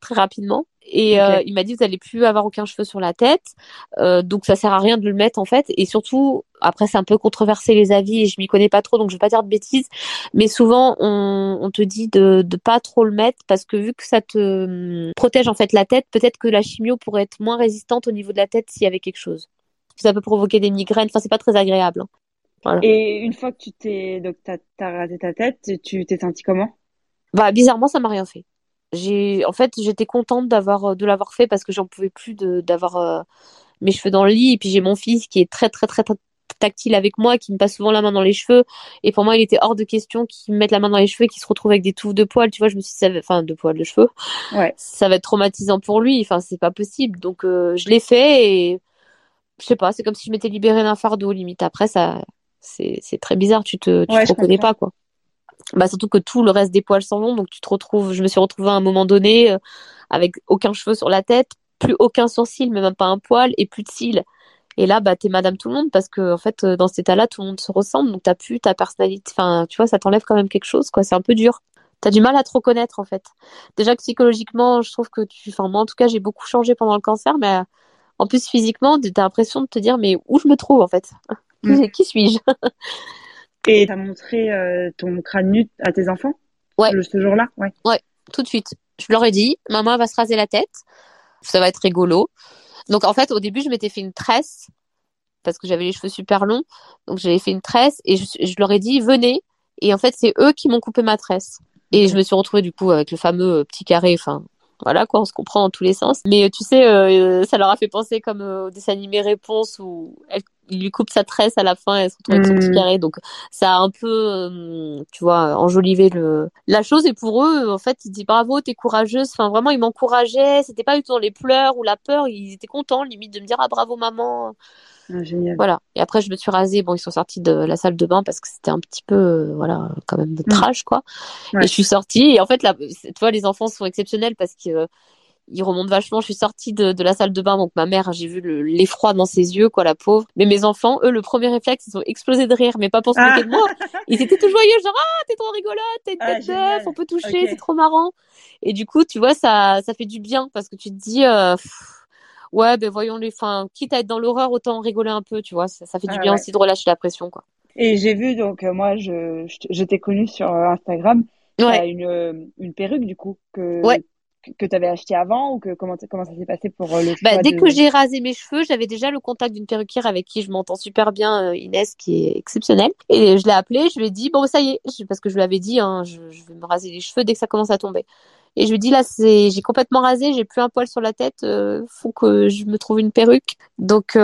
très rapidement. Et il m'a dit vous allez plus avoir aucun cheveu sur la tête, donc ça sert à rien de le mettre en fait. Et surtout, après c'est un peu controversé les avis et je m'y connais pas trop, donc je vais pas dire de bêtises. Mais souvent on te dit de pas trop le mettre parce que vu que ça te protège en fait la tête, peut-être que la chimio pourrait être moins résistante au niveau de la tête s'il y avait quelque chose. Ça peut provoquer des migraines. Enfin c'est pas très agréable. Hein. Voilà. Et une fois que t'as rasé ta tête, tu t'es sentie comment? Bizarrement ça m'a rien fait. En fait, j'étais contente de l'avoir fait parce que j'en pouvais plus d'avoir mes cheveux dans le lit. Et puis j'ai mon fils qui est très, très, très, très tactile avec moi, qui me passe souvent la main dans les cheveux. Et pour moi, il était hors de question qu'il me mette la main dans les cheveux et qu'il se retrouve avec des touffes de poils. Tu vois, je me suis dit, de poils de cheveux. Ouais. Ça va être traumatisant pour lui. Enfin, c'est pas possible. Donc, je l'ai fait et je sais pas, c'est comme si je m'étais libérée d'un fardeau, limite. Après, ça, c'est très bizarre. Tu te reconnais pas, quoi. Surtout que tout le reste des poils s'en vont, donc je me suis retrouvée à un moment donné avec aucun cheveu sur la tête, plus aucun sourcil, mais même pas un poil et plus de cils. Et là, t'es madame tout le monde parce que en fait, dans cet état-là, tout le monde se ressemble, donc t'as plus ta personnalité. Enfin, tu vois, ça t'enlève quand même quelque chose, quoi. C'est un peu dur. T'as du mal à te reconnaître, en fait. Déjà que psychologiquement, je trouve que moi, en tout cas, j'ai beaucoup changé pendant le cancer, mais en plus physiquement, t'as l'impression de te dire, mais où je me trouve, en fait. Qui suis-je? Et t'as montré ton crâne nu à tes enfants? Ouais. Ce jour-là? Ouais. Ouais, tout de suite. Je leur ai dit, maman va se raser la tête, ça va être rigolo. Donc en fait, au début, je m'étais fait une tresse parce que j'avais les cheveux super longs. Donc j'avais fait une tresse et je leur ai dit, venez. Et en fait, c'est eux qui m'ont coupé ma tresse. Et je me suis retrouvée du coup avec le fameux petit carré, enfin... Voilà quoi, on se comprend en tous les sens. Mais tu sais, ça leur a fait penser comme au dessin animé Réponse où il lui coupe sa tresse à la fin et elle se retrouve avec son petit carré. Donc ça a un peu, tu vois, enjolivé la chose. Et pour eux, en fait, ils disent bravo, t'es courageuse. Enfin, vraiment, ils m'encourageaient. C'était pas du tout dans les pleurs ou la peur. Ils étaient contents, limite, de me dire ah bravo maman. Ah, génial. Voilà. Et après, je me suis rasée. Bon, ils sont sortis de la salle de bain parce que c'était un petit peu, voilà, quand même de trash, quoi. Ouais. Et je suis sortie. Et en fait, là, tu vois, les enfants sont exceptionnels parce qu'ils remontent vachement. Je suis sortie de la salle de bain. Donc, ma mère, j'ai vu l'effroi dans ses yeux, quoi, la pauvre. Mais mes enfants, eux, le premier réflexe, ils ont explosé de rire, mais pas pour se moquer de moi. Ils étaient tout joyeux, genre, ah, t'es trop rigolote, t'es une tête d'œuf, on peut toucher, c'est trop marrant. Et du coup, tu vois, ça fait du bien parce que tu te dis, ouais, ben voyons les fins. Quitte à être dans l'horreur, autant rigoler un peu, tu vois. Ça fait du bien aussi de relâcher la pression, quoi. Et j'ai vu, donc, moi, je t'ai connue sur Instagram. Ouais. T'as une perruque, du coup, que t'avais achetée avant ou que comment ça s'est passé pour le choix? Dès que j'ai rasé mes cheveux, j'avais déjà le contact d'une perruquière avec qui je m'entends super bien, Inès, qui est exceptionnelle. Et je l'ai appelée, je lui ai dit, bon, ça y est, parce que je lui avais dit, hein, je vais me raser les cheveux dès que ça commence à tomber. Et je lui dis là, j'ai complètement rasé, j'ai plus un poil sur la tête, faut que je me trouve une perruque. Donc elle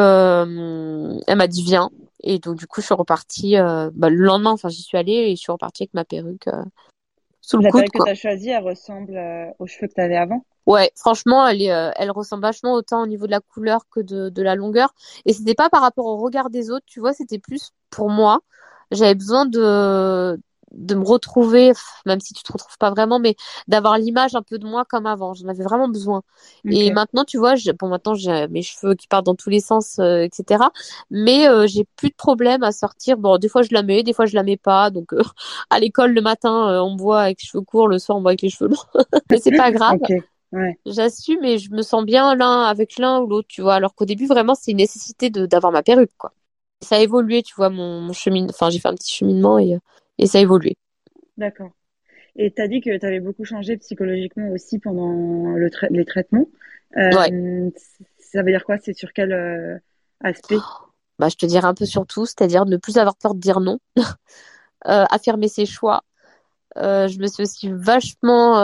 m'a dit viens. Et donc du coup je suis repartie le lendemain, enfin j'y suis allée et je suis repartie avec ma perruque sous le coude. La perruque que t'as choisie, elle ressemble aux cheveux que t'avais avant? Ouais, franchement elle ressemble vachement autant au niveau de la couleur que de la longueur. Et c'était pas par rapport au regard des autres, tu vois, c'était plus pour moi. J'avais besoin de me retrouver, même si tu te retrouves pas vraiment, mais d'avoir l'image un peu de moi comme avant. J'en avais vraiment besoin. Okay. Et maintenant, tu vois, maintenant j'ai mes cheveux qui partent dans tous les sens, etc. Mais j'ai plus de problème à sortir. Bon, des fois je la mets, des fois je la mets pas. Donc à l'école le matin, on me voit avec les cheveux courts, le soir on me voit avec les cheveux longs. Mais c'est pas grave. Okay. Ouais. J'assume et je me sens bien l'un avec l'un ou l'autre, tu vois. Alors qu'au début vraiment c'est une nécessité d'avoir ma perruque, quoi. Ça a évolué, tu vois, mon chemin. Enfin, j'ai fait un petit cheminement et ça a évolué. D'accord. Et tu as dit que tu avais beaucoup changé psychologiquement aussi pendant les traitements. Ouais. Ça veut dire quoi? C'est sur quel aspect? Je te dirais un peu sur tout, c'est-à-dire ne plus avoir peur de dire non, affirmer ses choix. Je me suis aussi vachement,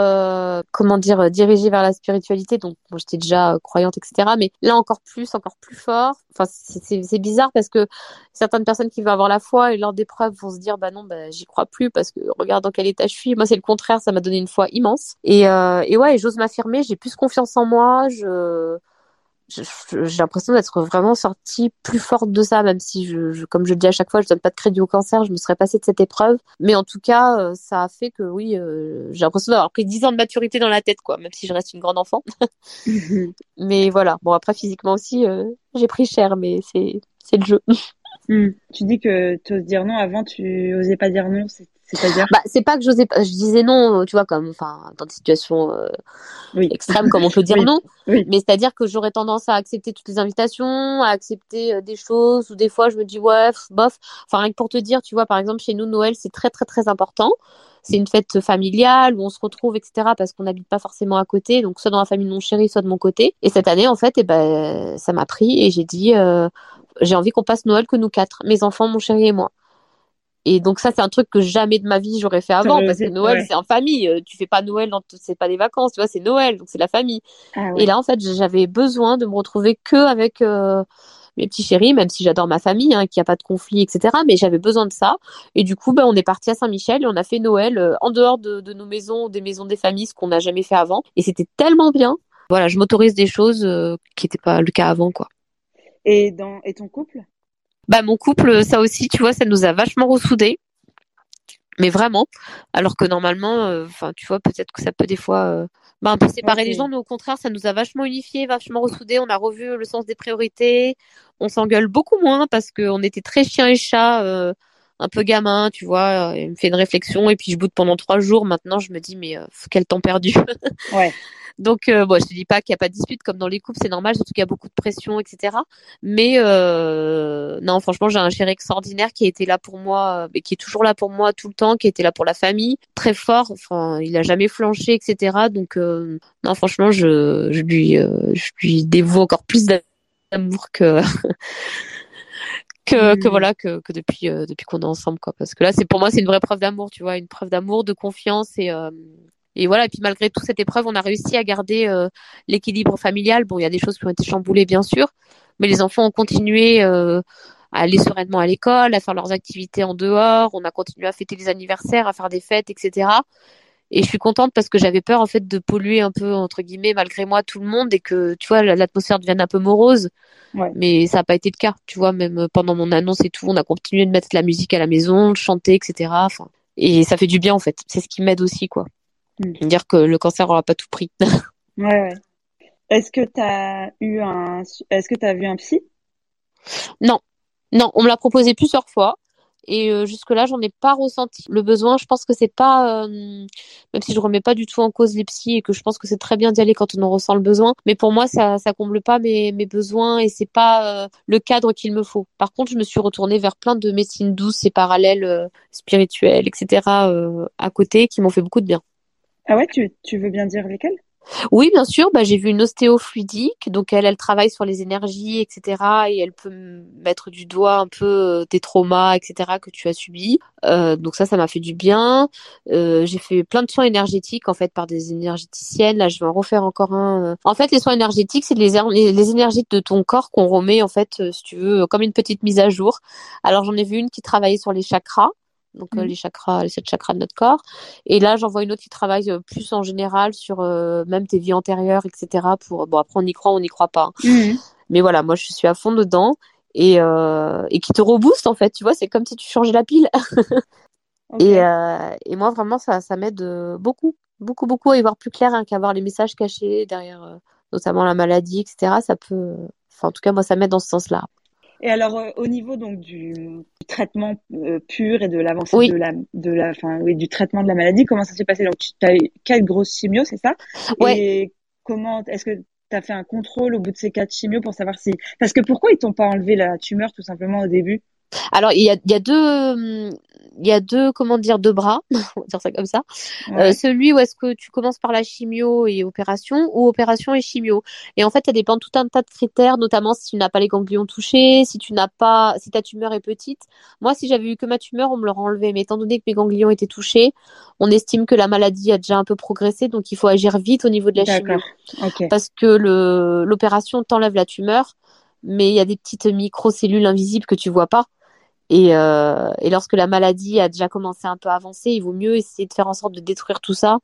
dirigée vers la spiritualité. Donc, bon, j'étais déjà croyante, etc. Mais là, encore plus fort. Enfin, c'est bizarre parce que certaines personnes qui veulent avoir la foi et lors d'épreuves vont se dire, j'y crois plus parce que regarde dans quel état je suis. Moi, c'est le contraire. Ça m'a donné une foi immense. Et j'ose m'affirmer. J'ai plus confiance en moi. J'ai l'impression d'être vraiment sortie plus forte de ça, même si, comme je le dis à chaque fois, je ne donne pas de crédit au cancer, je me serais passée de cette épreuve. Mais en tout cas, ça a fait que oui, j'ai l'impression d'avoir pris 10 ans de maturité dans la tête, quoi, même si je reste une grande enfant. Mais voilà, bon après physiquement aussi, j'ai pris cher, mais c'est le jeu. Tu dis que tu oses dire non, avant tu n'osais pas dire non, c'est-à-dire c'est pas que j'osais pas, je disais non, tu vois, comme enfin dans des situations extrêmes comme on peut dire non, mais c'est-à-dire que j'aurais tendance à accepter toutes les invitations, à accepter des choses ou des fois je me dis ouais, bof, enfin rien que pour te dire, tu vois, par exemple chez nous Noël, c'est très très très important. C'est une fête familiale où on se retrouve, etc. parce qu'on n'habite pas forcément à côté, donc soit dans la famille de mon chéri, soit de mon côté. Et cette année, en fait, ça m'a pris et j'ai dit, j'ai envie qu'on passe Noël que nous quatre, mes enfants, mon chéri et moi. Et donc ça, c'est un truc que jamais de ma vie j'aurais fait avant, parce que Noël, c'est en famille. Tu fais pas Noël, c'est pas des vacances, tu vois, c'est Noël, donc c'est la famille. Ah, ouais. Et là, en fait, j'avais besoin de me retrouver que avec... mes petits chéris, même si j'adore ma famille, qu'il n'y a pas de conflit, etc. Mais j'avais besoin de ça. Et du coup, on est parti à Saint-Michel et on a fait Noël en dehors de nos maisons, des maisons des familles, ce qu'on n'a jamais fait avant. Et c'était tellement bien. Voilà, je m'autorise des choses qui n'étaient pas le cas avant, quoi. Et ton couple ? Mon couple, ça aussi, tu vois, ça nous a vachement ressoudés. Mais vraiment. Alors que normalement, tu vois, peut-être que ça peut des fois... un peu séparer les gens, mais au contraire, ça nous a vachement unifiés, vachement ressoudés. On a revu le sens des priorités. On s'engueule beaucoup moins parce qu'on était très chien et chat un peu gamin, tu vois. Il me fait une réflexion et puis je boude pendant 3 jours. Maintenant, je me dis, mais quel temps perdu. Ouais. Donc, bon, je te dis pas qu'il n'y a pas de dispute, comme dans les couples, c'est normal, surtout qu'il y a beaucoup de pression, etc. Mais non, franchement, j'ai un chéri extraordinaire qui a été là pour moi, et qui est toujours là pour moi tout le temps, qui était là pour la famille, très fort. Enfin, il n'a jamais flanché, etc. Donc, non, franchement, je lui dévoue encore plus d'amour que voilà, que depuis qu'on est ensemble, quoi. Parce que là, c'est pour moi, c'est une vraie preuve d'amour, tu vois, une preuve d'amour, de confiance et voilà. Et puis malgré toute cette épreuve, on a réussi à garder l'équilibre familial. Bon, il y a des choses qui ont été chamboulées, bien sûr, mais les enfants ont continué à aller sereinement à l'école, à faire leurs activités en dehors. On a continué à fêter les anniversaires, à faire des fêtes, etc. Et je suis contente parce que j'avais peur en fait de polluer un peu, entre guillemets, malgré moi, tout le monde, et que, tu vois, l'atmosphère devienne un peu morose. Ouais. Mais ça n'a pas été le cas, tu vois. Même pendant mon annonce et tout, on a continué de mettre de la musique à la maison, de chanter, etc. Enfin, et ça fait du bien en fait. C'est ce qui m'aide aussi, quoi. Dire que le cancer n'aura pas tout pris. Ouais. Est-ce que t'as vu un psy ? Non, on me l'a proposé plusieurs fois et jusque-là, j'en ai pas ressenti le besoin. Je pense que c'est pas, même si je remets pas du tout en cause les psys et que je pense que c'est très bien d'y aller quand on en ressent le besoin, mais pour moi, ça comble pas mes besoins et c'est pas le cadre qu'il me faut. Par contre, je me suis retournée vers plein de médecines douces et parallèles spirituelles, etc. À côté, qui m'ont fait beaucoup de bien. Ah ouais, tu veux bien dire lesquelles ? Oui, bien sûr. Bah, j'ai vu une ostéofluidique. Donc, elle travaille sur les énergies, etc. Et elle peut mettre du doigt un peu tes traumas, etc. que tu as subis. Donc ça m'a fait du bien. J'ai fait plein de soins énergétiques, en fait, par des énergéticiennes. Là, je vais en refaire encore un. En fait, les soins énergétiques, c'est les énergies de ton corps qu'on remet, en fait, si tu veux, comme une petite mise à jour. Alors, j'en ai vu une qui travaillait sur les chakras. Donc les chakras, les 7 chakras de notre corps. Et là, j'en vois une autre qui travaille plus en général sur même tes vies antérieures, etc. Bon, après, on y croit, on n'y croit pas. Hein. Mais voilà, moi, je suis à fond dedans et qui te rebooste, en fait. Tu vois, c'est comme si tu changeais la pile. Okay. Et moi, vraiment, ça m'aide beaucoup à y voir plus clair, hein, qu'à voir les messages cachés derrière, notamment la maladie, etc. Ça peut... Enfin, en tout cas, moi, ça m'aide dans ce sens-là. Et alors, au niveau donc du traitement pur et de l'avancée oui. Du traitement de la maladie, comment ça s'est passé ? Donc, tu as eu 4 grosses chimios, c'est ça ? Ouais. Et comment est-ce que tu as fait un contrôle au bout de ces 4 chimios pour savoir si… Parce que pourquoi ils t'ont pas enlevé la tumeur tout simplement au début ? Alors, il y a deux, comment dire, 2 bras, on va dire ça comme ça. Ouais. Celui où est-ce que tu commences par la chimio et opération, ou opération et chimio. Et en fait, ça dépend de tout un tas de critères, notamment si tu n'as pas les ganglions touchés, si ta tumeur est petite. Moi, si j'avais eu que ma tumeur, on me l'aurait enlevée. Mais étant donné que mes ganglions étaient touchés, on estime que la maladie a déjà un peu progressé, donc il faut agir vite au niveau de la chimio. Okay. Parce que l'opération t'enlève la tumeur, mais il y a des petites microcellules invisibles que tu vois pas. Et lorsque la maladie a déjà commencé un peu à avancer, il vaut mieux essayer de faire en sorte de détruire tout ça,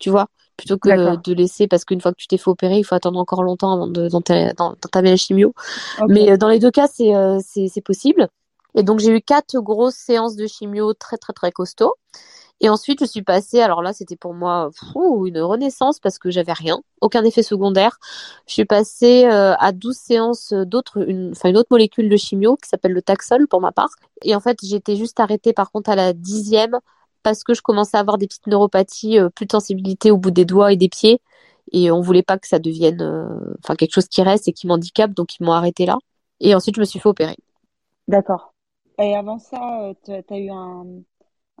tu vois, plutôt que de laisser, parce qu'une fois que tu t'es fait opérer, il faut attendre encore longtemps avant de d'entamer la chimio. Okay. Mais dans les 2 cas, c'est possible. Et donc, j'ai eu 4 grosses séances de chimio très, très, très costauds. Et ensuite, je suis passée, alors là, c'était pour moi une renaissance parce que j'avais rien, aucun effet secondaire. Je suis passée à 12 séances une autre molécule de chimio qui s'appelle le Taxol pour ma part. Et en fait, j'étais juste arrêtée par contre à la 10e parce que je commençais à avoir des petites neuropathies, plus de sensibilité au bout des doigts et des pieds. Et on voulait pas que ça devienne quelque chose qui reste et qui m'handicape, donc ils m'ont arrêtée là. Et ensuite, je me suis fait opérer. D'accord. Et avant ça, t'as eu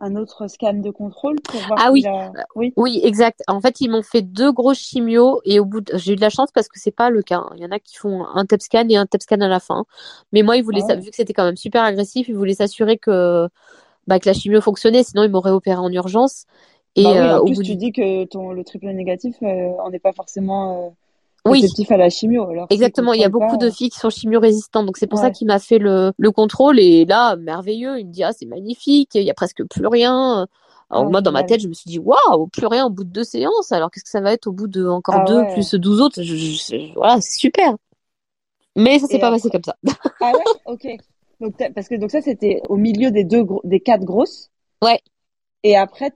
un autre scan de contrôle pour voir oui, exact. En fait, ils m'ont fait 2 gros chimios et j'ai eu de la chance parce que c'est pas le cas. Il y en a qui font un TEP scan et un TEP scan à la fin. Mais moi, ils voulaient vu que c'était quand même super agressif, ils voulaient s'assurer que la chimio fonctionnait, sinon ils m'auraient opéré en urgence. Et tu dis que le triple négatif, on n'est pas forcément réceptif à la chimio. Alors exactement, il y a beaucoup de filles qui sont chimio-résistantes, donc c'est pour ça qu'il m'a fait le contrôle, et là, merveilleux, il me dit « Ah, c'est magnifique, il n'y a presque plus rien ». Alors moi, dans ma tête, je me suis dit « Waouh, plus rien au bout de 2 séances, alors qu'est-ce que ça va être au bout de encore 2 plus 12 autres ?» Voilà, c'est super. Mais ça ne s'est pas passé comme ça. Ah ouais, ok. Donc, ça, c'était au milieu des 4 grosses. Ouais. Et après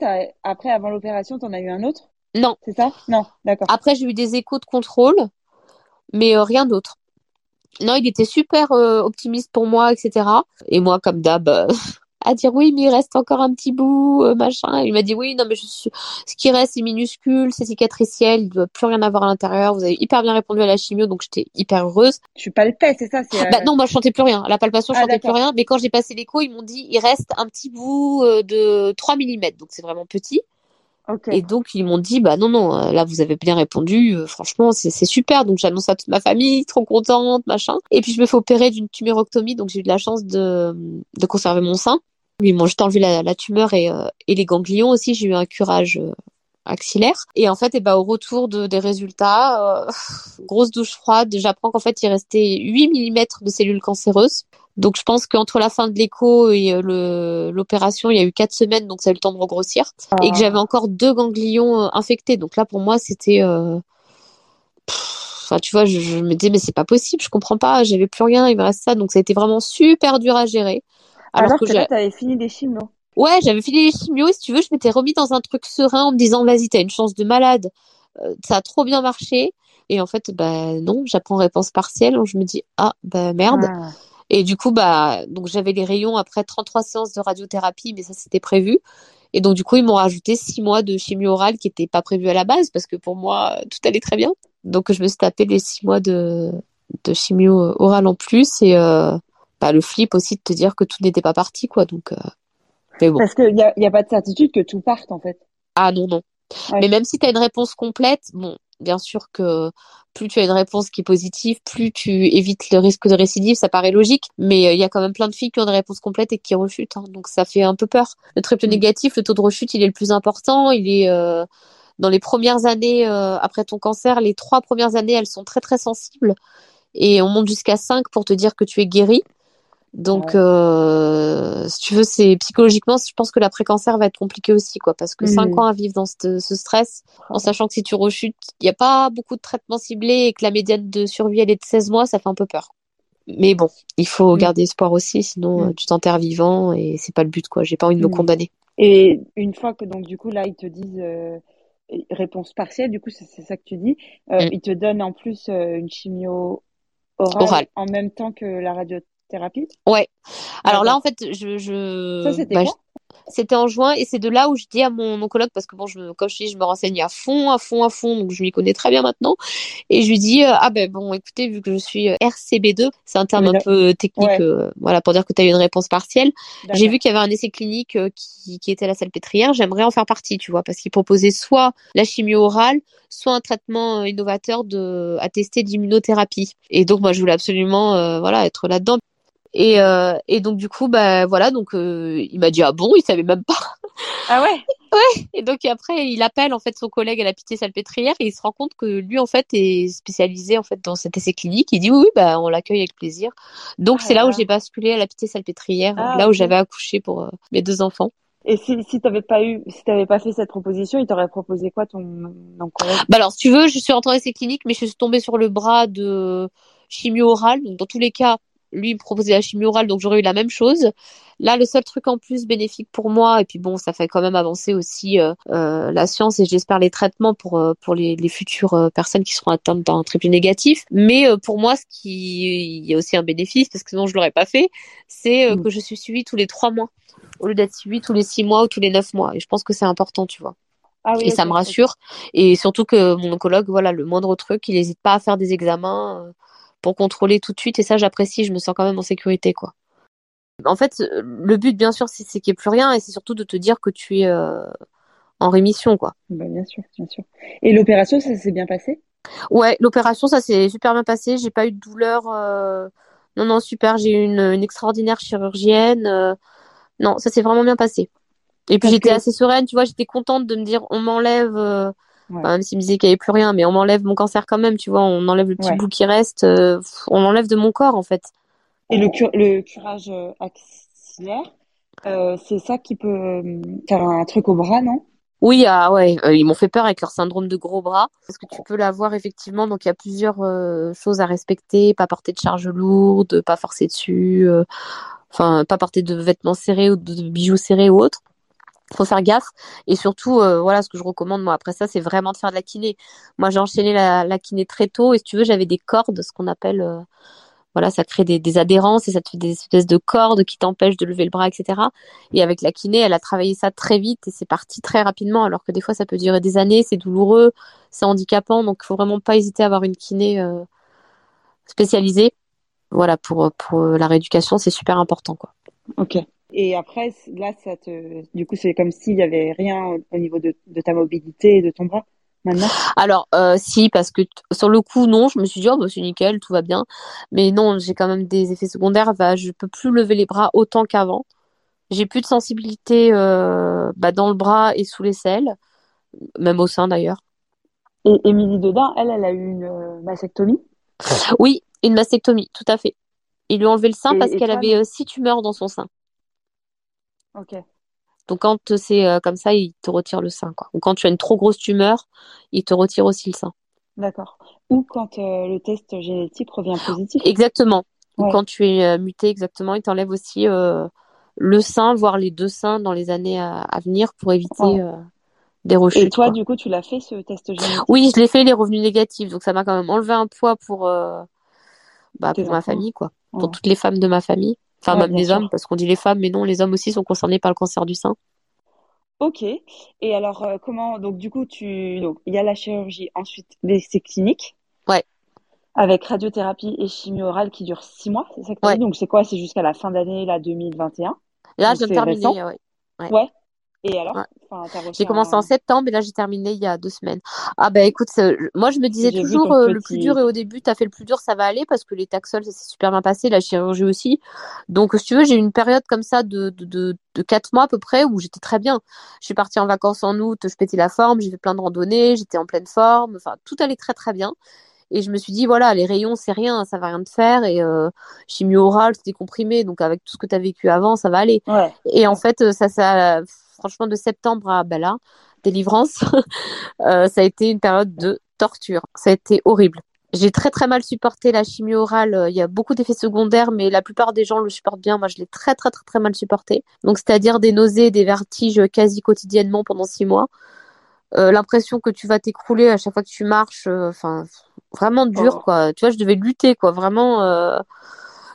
avant l'opération, t'en as eu un autre ? Non. C'est ça ? Non, d'accord. Après, j'ai eu des échos de contrôle, mais rien d'autre. Non, il était super optimiste pour moi, etc. Et moi, comme d'hab, à dire oui mais il reste encore un petit bout machin, et il m'a dit oui non mais ce qui reste c'est minuscule, c'est cicatriciel, il ne doit plus rien avoir à l'intérieur, vous avez hyper bien répondu à la chimio, donc j'étais hyper heureuse. Tu palpais, c'est ça, c'est... Bah non, moi je sentais plus rien, à la palpation je sentais plus rien, mais quand j'ai passé l'écho ils m'ont dit il reste un petit bout de 3 mm, donc c'est vraiment petit. Okay. Et donc ils m'ont dit bah non, là vous avez bien répondu, franchement c'est super, donc j'annonce à toute ma famille, trop contente machin, et puis je me fais opérer d'une tumorectomie, donc j'ai eu de la chance de conserver mon sein. Ils m'ont juste enlevé la tumeur et les ganglions aussi, j'ai eu un curage axillaire, et en fait au retour des résultats, grosse douche froide, j'apprends qu'en fait il restait 8 mm de cellules cancéreuses. Donc je pense qu'entre la fin de l'écho et l'opération, il y a eu 4 semaines, donc ça a eu le temps de regrossir, et que j'avais encore 2 ganglions infectés. Donc là pour moi c'était, tu vois, je me disais mais c'est pas possible, je comprends pas, j'avais plus rien, il me reste ça, donc ça a été vraiment super dur à gérer. Alors que là t'avais fini des chimios. Ouais, j'avais fini les chimios, si tu veux, je m'étais remis dans un truc serein en me disant vas-y t'as une chance de malade, ça a trop bien marché, et en fait non, j'apprends réponse partielle, donc je me dis merde. Ah. Et du coup, donc j'avais les rayons après 33 séances de radiothérapie, mais ça, c'était prévu. Et donc, du coup, ils m'ont rajouté 6 mois de chimio orale qui n'étaient pas prévus à la base, parce que pour moi, tout allait très bien. Donc, je me suis tapé les 6 mois de chimio orale en plus. Et le flip aussi de te dire que tout n'était pas parti, quoi. Donc, mais bon. Parce qu'il n'y a pas de certitude que tout parte, en fait. Ah non. Ouais. Mais même si tu as une réponse complète, bon, bien sûr que... Plus tu as une réponse qui est positive, plus tu évites le risque de récidive, ça paraît logique, mais il y a quand même plein de filles qui ont une réponse complète et qui rechutent, hein, donc ça fait un peu peur. Le triple négatif, le taux de rechute, il est le plus important, il est dans les premières années après ton cancer, les 3 premières années, elles sont très très sensibles, et on monte jusqu'à 5 pour te dire que tu es guérie. Donc, ouais. Si tu veux, c'est psychologiquement, je pense que l'après-cancer va être compliqué aussi, quoi, parce que 5 ans à vivre dans ce stress, en sachant que si tu rechutes, il n'y a pas beaucoup de traitements ciblés et que la médiane de survie, elle est de 16 mois, ça fait un peu peur. Mais bon, il faut garder espoir aussi, sinon tu t'enterres vivant et c'est pas le but, quoi. J'ai pas envie de me condamner. Et une fois que, donc, du coup, là, ils te disent réponse partielle, du coup, c'est ça que tu dis, ils te donnent en plus une chimio orale en même temps que la radiothérapie. Ouais. Alors là, en fait, ça, c'était quoi ? C'était en juin, et c'est de là où je dis à mon oncologue, parce que bon, comme je dis, je me renseigne à fond, donc je m'y connais très bien maintenant, et je lui dis écoutez, vu que je suis RCB2, c'est un terme un peu technique, pour dire que tu as eu une réponse partielle. D'accord. J'ai vu qu'il y avait un essai clinique qui était à la Salpêtrière, j'aimerais en faire partie, tu vois, parce qu'il proposait soit la chimio orale, soit un traitement innovateur à tester d'immunothérapie. Et donc moi, je voulais absolument être là-dedans. Et donc du coup il m'a dit il savait même pas. Ah ouais. Ouais. Et donc après il appelle en fait son collègue à la Pitié Salpêtrière et il se rend compte que lui en fait est spécialisé en fait dans cet essai clinique. Il dit oui, on l'accueille avec plaisir. Donc c'est là où j'ai basculé à la Pitié Salpêtrière, où j'avais accouché pour mes 2 enfants. Et si t'avais pas fait cette proposition, il t'aurait proposé quoi ton collègue? Alors si tu veux, je suis rentrée dans essai clinique, mais je suis tombée sur le bras de chimio orale, donc dans tous les cas. Lui, il me proposait la chimio orale, donc j'aurais eu la même chose. Là, le seul truc en plus bénéfique pour moi, et puis bon, ça fait quand même avancer aussi la science et j'espère les traitements pour les futures personnes qui seront atteintes d'un triple négatif. Mais pour moi, il y a aussi un bénéfice, parce que sinon je l'aurais pas fait, c'est que je suis suivie tous les 3 mois, au lieu d'être suivie tous les 6 mois ou tous les 9 mois. Et je pense que c'est important, tu vois. Ah oui, et ça me rassure. Et surtout que mon oncologue, le moindre truc, il n'hésite pas à faire des examens... pour contrôler tout de suite, et ça j'apprécie, je me sens quand même en sécurité, quoi. En fait, le but bien sûr c'est qu'il n'y ait plus rien, et c'est surtout de te dire que tu es en rémission, quoi. Bien sûr. Et l'opération, ça s'est bien passé ? Ouais, l'opération, ça s'est super bien passé, j'ai pas eu de douleur, non, super, j'ai eu une extraordinaire chirurgienne, non, ça s'est vraiment bien passé. Et puis j'étais assez sereine, tu vois, j'étais contente de me dire on m'enlève... même s'il me disait qu'il n'y avait plus rien, mais on m'enlève mon cancer quand même, tu vois, on enlève le petit bout qui reste, on l'enlève de mon corps en fait. Et le curage axillaire, c'est ça qui peut faire un truc au bras, non ? Oui, ils m'ont fait peur avec leur syndrome de gros bras, parce que tu peux l'avoir effectivement, donc il y a plusieurs choses à respecter, pas porter de charge lourde, pas forcer dessus, pas porter de vêtements serrés ou de bijoux serrés ou autre. Faut faire gaffe, et surtout ce que je recommande moi après ça, c'est vraiment de faire de la kiné. Moi j'ai enchaîné la kiné très tôt, et si tu veux j'avais des cordes, ce qu'on appelle Voilà, ça crée des adhérences et ça te fait des espèces de cordes qui t'empêchent de lever le bras, etc. Et avec la kiné, elle a travaillé ça très vite et c'est parti très rapidement, alors que des fois, ça peut durer des années, c'est douloureux, c'est handicapant, donc il faut vraiment pas hésiter à avoir une kiné spécialisée. Voilà, pour la rééducation, c'est super important, quoi. Ok. Et après, là, ça te, du coup, c'est comme s'il y avait rien au niveau de ta mobilité et de ton bras. Maintenant. Alors, si, parce que sur le coup, non, je me suis dit, oh, bah, c'est nickel, tout va bien. Mais non, j'ai quand même des effets secondaires. Je peux plus lever les bras autant qu'avant. J'ai plus de sensibilité dans le bras et sous l'aisselle, même au sein d'ailleurs. Et Émilie Dodin, elle a eu une mastectomie ? Oui, une mastectomie, tout à fait. Ils lui ont enlevé le sein parce qu'elle avait 6 tumeurs dans son sein. Ok. Donc, quand c'est comme ça, ils te retirent le sein, quoi. Ou quand tu as une trop grosse tumeur, ils te retirent aussi le sein. D'accord. Ou quand le test génétique revient positif. Exactement. Ouais. Ou quand tu es muté, exactement, ils t'enlèvent aussi le sein, voire les 2 seins dans les années à venir pour éviter des rechutes. Et toi, quoi. Du coup, tu l'as fait, ce test génétique ? Oui, je l'ai fait, les revenus négatifs. Donc, ça m'a quand même enlevé un poids pour ma famille, quoi. Ouais. Pour toutes les femmes de ma famille. Enfin, même les hommes, parce qu'on dit les femmes, mais non, les hommes aussi sont concernés par le cancer du sein. Ok. Et alors, comment... Donc, du coup, il y a la chirurgie, ensuite l'essai clinique. Ouais. Avec radiothérapie et chimio orale qui dure 6 mois, c'est ça que tu dis ? Donc, c'est quoi ? C'est jusqu'à la fin d'année, là, 2021 ? Là, je viens de terminer, ouais. Et alors j'ai commencé en septembre, et là, j'ai terminé il y a 2 semaines. Ah, bah, écoute, moi, je me disais toujours le plus dur, et au début, t'as fait le plus dur, ça va aller, parce que les taxols, ça s'est super bien passé, la chirurgie aussi. Donc, si tu veux, j'ai eu une période comme ça de 4 mois à peu près, où j'étais très bien. Je suis partie en vacances en août, je pétais la forme, j'ai fait plein de randonnées, j'étais en pleine forme, enfin, tout allait très, très bien. Et je me suis dit, voilà, les rayons, c'est rien, ça va rien te faire. Et chimio orale, c'était comprimé, donc avec tout ce que t'as vécu avant, ça va aller. Ouais. Et en fait, ça franchement, de septembre à là, délivrance, ça a été une période de torture. Ça a été horrible. J'ai très, très mal supporté la chimio orale. Il y a beaucoup d'effets secondaires, mais la plupart des gens le supportent bien. Moi, je l'ai très, très, très, très mal supporté. Donc, c'est-à-dire des nausées, des vertiges quasi quotidiennement pendant 6 mois. L'impression que tu vas t'écrouler à chaque fois que tu marches. Enfin, vraiment dur, quoi. Tu vois, je devais lutter, quoi. Vraiment...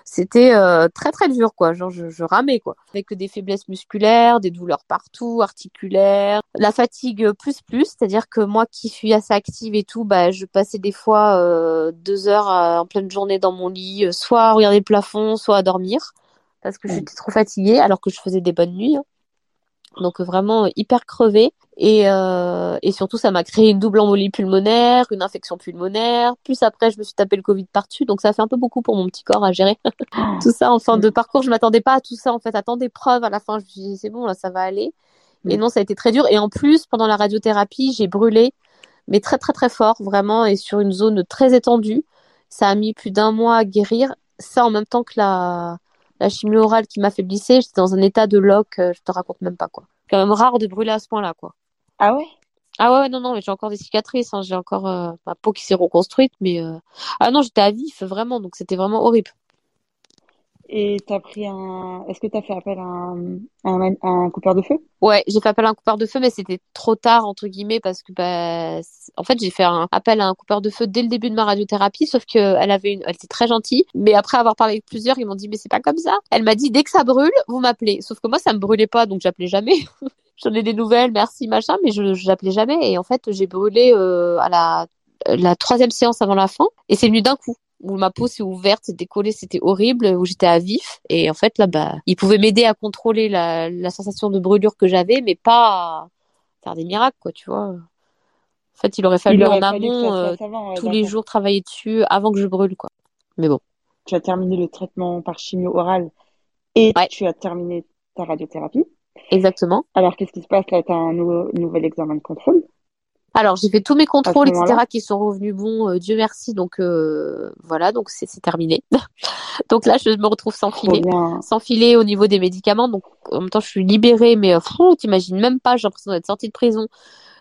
C'était très très dur, quoi. Genre je ramais, quoi, avec des faiblesses musculaires, des douleurs partout, articulaires, la fatigue plus, c'est-à-dire que moi qui suis assez active et tout, je passais des fois 2 heures en pleine journée dans mon lit, soit à regarder le plafond, soit à dormir, parce que j'étais trop fatiguée, alors que je faisais des bonnes nuits. Donc vraiment hyper crevée, et surtout ça m'a créé une double embolie pulmonaire, une infection pulmonaire, plus après je me suis tapé le Covid par-dessus, donc ça fait un peu beaucoup pour mon petit corps à gérer. Tout ça en fin de parcours, je m'attendais pas à tout ça en fait, à tant d'épreuves à la fin, je me suis dit c'est bon, là ça va aller. Et non, ça a été très dur, et en plus pendant la radiothérapie, j'ai brûlé, mais très très très fort vraiment, et sur une zone très étendue. Ça a mis plus d'1 mois à guérir, ça en même temps que la chimio orale qui m'affaiblissait, j'étais dans un état de loque, je te raconte même pas, quoi. C'est quand même rare de brûler à ce point-là, quoi. Ah ouais ? Ah ouais, non, mais j'ai encore des cicatrices, hein. J'ai encore ma peau qui s'est reconstruite, mais... Ah non, j'étais à vif, vraiment, donc c'était vraiment horrible. Et t'as pris Est-ce que t'as fait appel à un coupeur de feu ? Ouais, j'ai fait appel à un coupeur de feu, mais c'était trop tard, entre guillemets, parce que, en fait, j'ai fait un appel à un coupeur de feu dès le début de ma radiothérapie, sauf qu'elle avait elle était très gentille, mais après avoir parlé avec plusieurs, ils m'ont dit, mais c'est pas comme ça. Elle m'a dit, dès que ça brûle, vous m'appelez. Sauf que moi, ça me brûlait pas, donc j'appelais jamais. J'en ai des nouvelles, merci, machin, mais je l'appelais jamais. Et en fait, j'ai brûlé, à la 3e séance avant la fin, et c'est venu d'un coup. Où ma peau s'est ouverte, s'est décollée, c'était horrible, où j'étais à vif. Et en fait, là, ils pouvaient m'aider à contrôler la sensation de brûlure que j'avais, mais pas faire des miracles, quoi, tu vois. En fait, il aurait fallu en amont, tous les jours, travailler dessus avant que je brûle, quoi. Mais bon. Tu as terminé le traitement par chimio orale et tu as terminé ta radiothérapie. Exactement. Alors, qu'est-ce qui se passe là ? Tu as un nouvel examen de contrôle. Alors, j'ai fait tous mes contrôles, etc., qui sont revenus bons, Dieu merci. Donc, voilà, donc c'est terminé. Donc là, je me retrouve sans filet. Sans filet au niveau des médicaments. Donc, en même temps, je suis libérée, mais t'imagines même pas, j'ai l'impression d'être sortie de prison.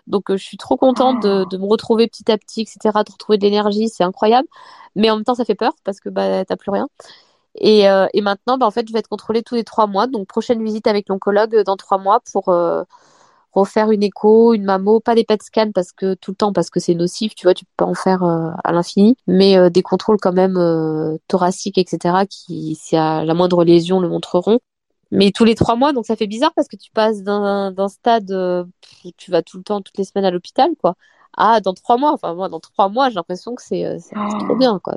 Donc, je suis trop contente de me retrouver petit à petit, etc., de retrouver de l'énergie, c'est incroyable. Mais en même temps, ça fait peur parce que t'as plus rien. Et maintenant, en fait, je vais être contrôlée tous les 3 mois. Donc, prochaine visite avec l'oncologue dans 3 mois pour... refaire une écho, une mammo, pas des PET scans parce que tout le temps, parce que c'est nocif, tu vois, tu peux pas en faire à l'infini, mais des contrôles quand même thoraciques, etc., qui, si à la moindre lésion, le montreront. Mais tous les 3 mois, donc ça fait bizarre parce que tu passes d'un stade où tu vas tout le temps, toutes les semaines à l'hôpital, quoi. Ah, dans 3 mois, enfin moi, dans 3 mois, j'ai l'impression que c'est trop bien, quoi.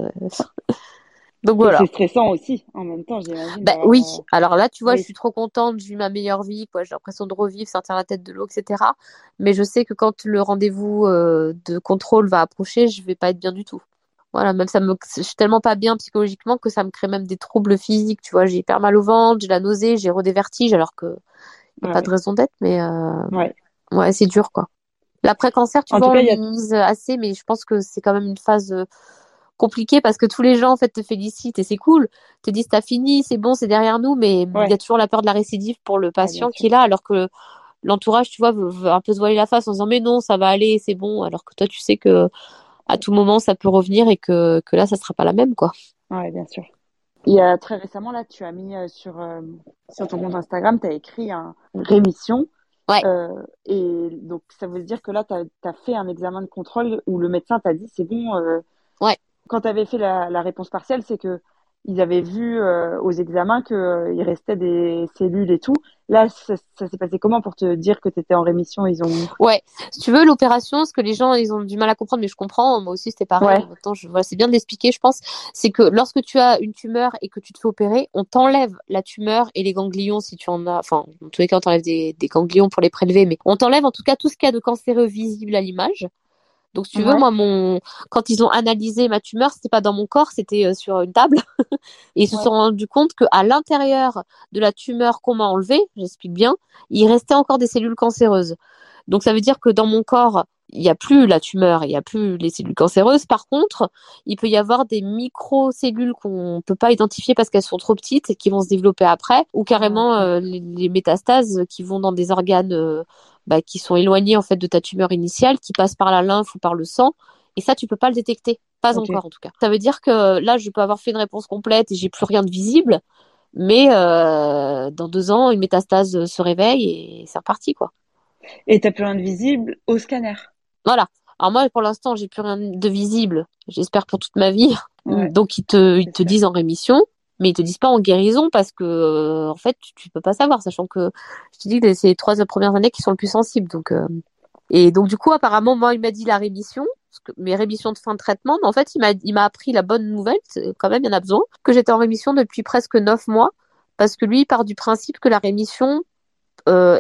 Donc voilà. Et c'est stressant aussi, en même temps, j'imagine. Bah, oui, alors là, tu vois, oui. Je suis trop contente, j'ai eu ma meilleure vie, quoi. J'ai l'impression de revivre, sortir la tête de l'eau, etc. Mais je sais que quand le rendez-vous de contrôle va approcher, je vais pas être bien du tout. Voilà, même je suis tellement pas bien psychologiquement que ça me crée même des troubles physiques, tu vois. J'ai hyper mal au ventre, j'ai la nausée, j'ai des vertiges, alors que y a pas de raison d'être, mais ouais, c'est dur, quoi. L'après-cancer, tu vois, on minimise assez, mais je pense que c'est quand même une phase compliquée parce que tous les gens, en fait, te félicitent et c'est cool. Te disent, t'as fini, c'est bon, c'est derrière nous, mais il y a toujours la peur de la récidive pour le patient qui est là, alors que l'entourage, tu vois, veut un peu se voiler la face en disant, mais non, ça va aller, c'est bon, alors que toi, tu sais que à tout moment, ça peut revenir et que là, ça sera pas la même, quoi. Ouais, bien sûr. Et très récemment, là, tu as mis sur ton compte Instagram, tu as écrit rémission. Ouais. Et donc, ça veut dire que là, t'as fait un examen de contrôle où le médecin t'a dit c'est bon. Ouais. Quand t'avais fait la réponse partielle, c'est que ils avaient vu aux examens que il restait des cellules et tout. Là, ça s'est passé comment pour te dire que t'étais en rémission? Ils ont. Ouais. Si tu veux, l'opération, ce que les gens, ils ont du mal à comprendre, mais je comprends. Moi aussi, c'était pareil. Ouais. Attends, c'est bien de l'expliquer, je pense. C'est que lorsque tu as une tumeur et que tu te fais opérer, on t'enlève la tumeur et les ganglions si tu en as. Enfin, en tous les cas, on t'enlève des ganglions pour les prélever, mais on t'enlève en tout cas tout ce qu'il y a de cancéreux visible à l'image. Donc, si tu veux, moi, quand ils ont analysé ma tumeur, c'était pas dans mon corps, c'était sur une table. Et ils se sont rendus compte qu'à l'intérieur de la tumeur qu'on m'a enlevée, j'explique bien, il restait encore des cellules cancéreuses. Donc, ça veut dire que dans mon corps, il n'y a plus la tumeur, il n'y a plus les cellules cancéreuses. Par contre, il peut y avoir des microcellules qu'on ne peut pas identifier parce qu'elles sont trop petites et qui vont se développer après, ou carrément les métastases qui vont dans des organes qui sont éloignés en fait de ta tumeur initiale, qui passent par la lymphe ou par le sang. Et ça, tu peux pas le détecter, pas encore en tout cas. Ça veut dire que là, je peux avoir fait une réponse complète et j'ai plus rien de visible, mais dans 2 ans, une métastase se réveille et c'est reparti, quoi. Et t'as plus rien de visible au scanner. Voilà. Alors moi, pour l'instant, j'ai plus rien de visible. J'espère pour toute ma vie. Ouais. Donc, ils te disent en rémission, mais ils te disent pas en guérison parce que, en fait, tu peux pas savoir, sachant que je te dis que c'est les 3 premières années qui sont le plus sensibles. Donc, et donc, du coup, apparemment, moi, il m'a dit la rémission, parce que mes rémissions de fin de traitement, mais en fait, il m'a appris la bonne nouvelle, quand même, il y en a besoin, que j'étais en rémission depuis presque 9 mois, parce que lui, il part du principe que la rémission,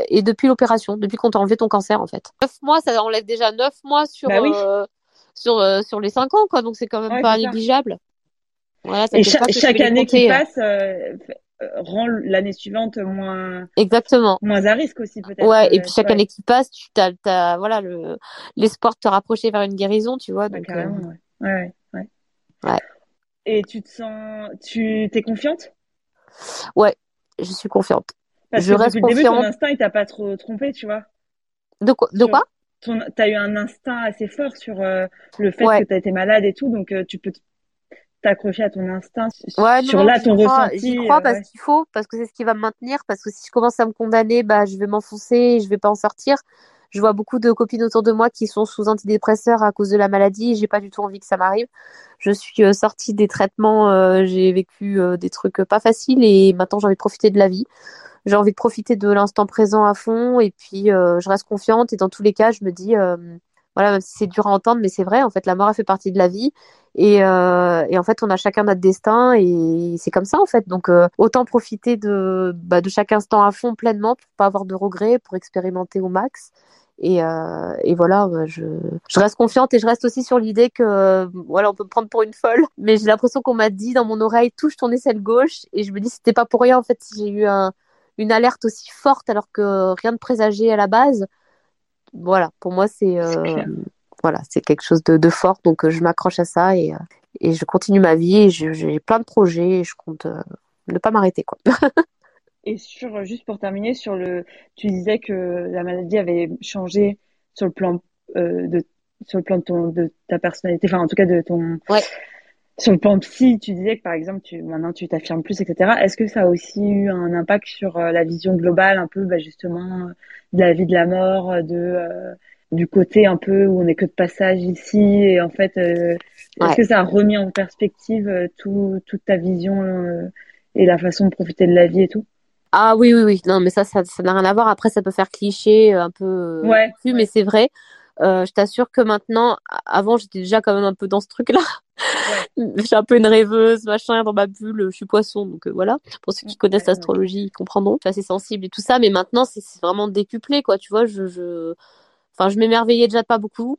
et depuis l'opération, depuis qu'on t'a enlevé ton cancer en fait. 9 mois, ça enlève déjà 9 mois sur les 5 ans, quoi. Donc c'est quand même pas négligeable. Voilà, et chaque année qui passe rend l'année suivante moins à risque aussi peut-être. Ouais, et puis chaque année qui passe, tu t'as voilà l'espoir de te rapprocher vers une guérison, tu vois. Donc ouais. Et tu te sens, t'es confiante? Ouais, je suis confiante. Parce que depuis le début, ton instinct, il t'a pas trop trompé, tu vois. De quoi? T'as eu un instinct assez fort sur le fait que t'as été malade et tout, donc tu peux t'accrocher à ton instinct ton ressenti. J'y crois parce qu'il faut, parce que c'est ce qui va me maintenir, parce que si je commence à me condamner, je vais m'enfoncer, je vais pas en sortir. Je vois beaucoup de copines autour de moi qui sont sous antidépresseurs à cause de la maladie. J'ai pas du tout envie que ça m'arrive. Je suis sortie des traitements, j'ai vécu des trucs pas faciles et maintenant j'ai envie de profiter de la vie. J'ai envie de profiter de l'instant présent à fond et puis je reste confiante et dans tous les cas, je me dis, voilà, même si c'est dur à entendre, mais c'est vrai, en fait, la mort, elle fait partie de la vie et en fait, on a chacun notre destin et c'est comme ça, en fait. Donc, autant profiter de chaque instant à fond pleinement pour pas avoir de regrets, pour expérimenter au max. Et voilà, je reste confiante et je reste aussi sur l'idée que voilà, on peut me prendre pour une folle, mais j'ai l'impression qu'on m'a dit dans mon oreille, touche ton aisselle gauche et je me dis, c'était pas pour rien, en fait, si j'ai eu une alerte aussi forte alors que rien de présageait à la base. Voilà, pour moi c'est quelque chose de fort, donc je m'accroche à ça et je continue ma vie et j'ai plein de projets et je compte ne pas m'arrêter, quoi. Et juste pour terminer sur tu disais que la maladie avait changé sur le plan de ta personnalité, enfin en tout cas de ton Sur le plan psy, tu disais que par exemple, maintenant tu t'affirmes plus, etc. Est-ce que ça a aussi eu un impact sur la vision globale, un peu justement de la vie, de la mort, du côté un peu où on n'est que de passage ici, et en fait, est-ce que ça a remis en perspective toute ta vision et la façon de profiter de la vie et tout? Ah oui. Non, mais ça n'a rien à voir. Après, ça peut faire cliché un peu, mais c'est vrai. Je t'assure que maintenant, avant, j'étais déjà quand même un peu dans ce truc-là. Je suis un peu une rêveuse, machin, dans ma bulle, je suis poisson, donc voilà. Pour ceux qui connaissent l'astrologie, ils comprendront. Je suis assez sensible et tout ça, mais maintenant, c'est vraiment décuplé, quoi. Tu vois, Enfin, je m'émerveillais déjà pas beaucoup,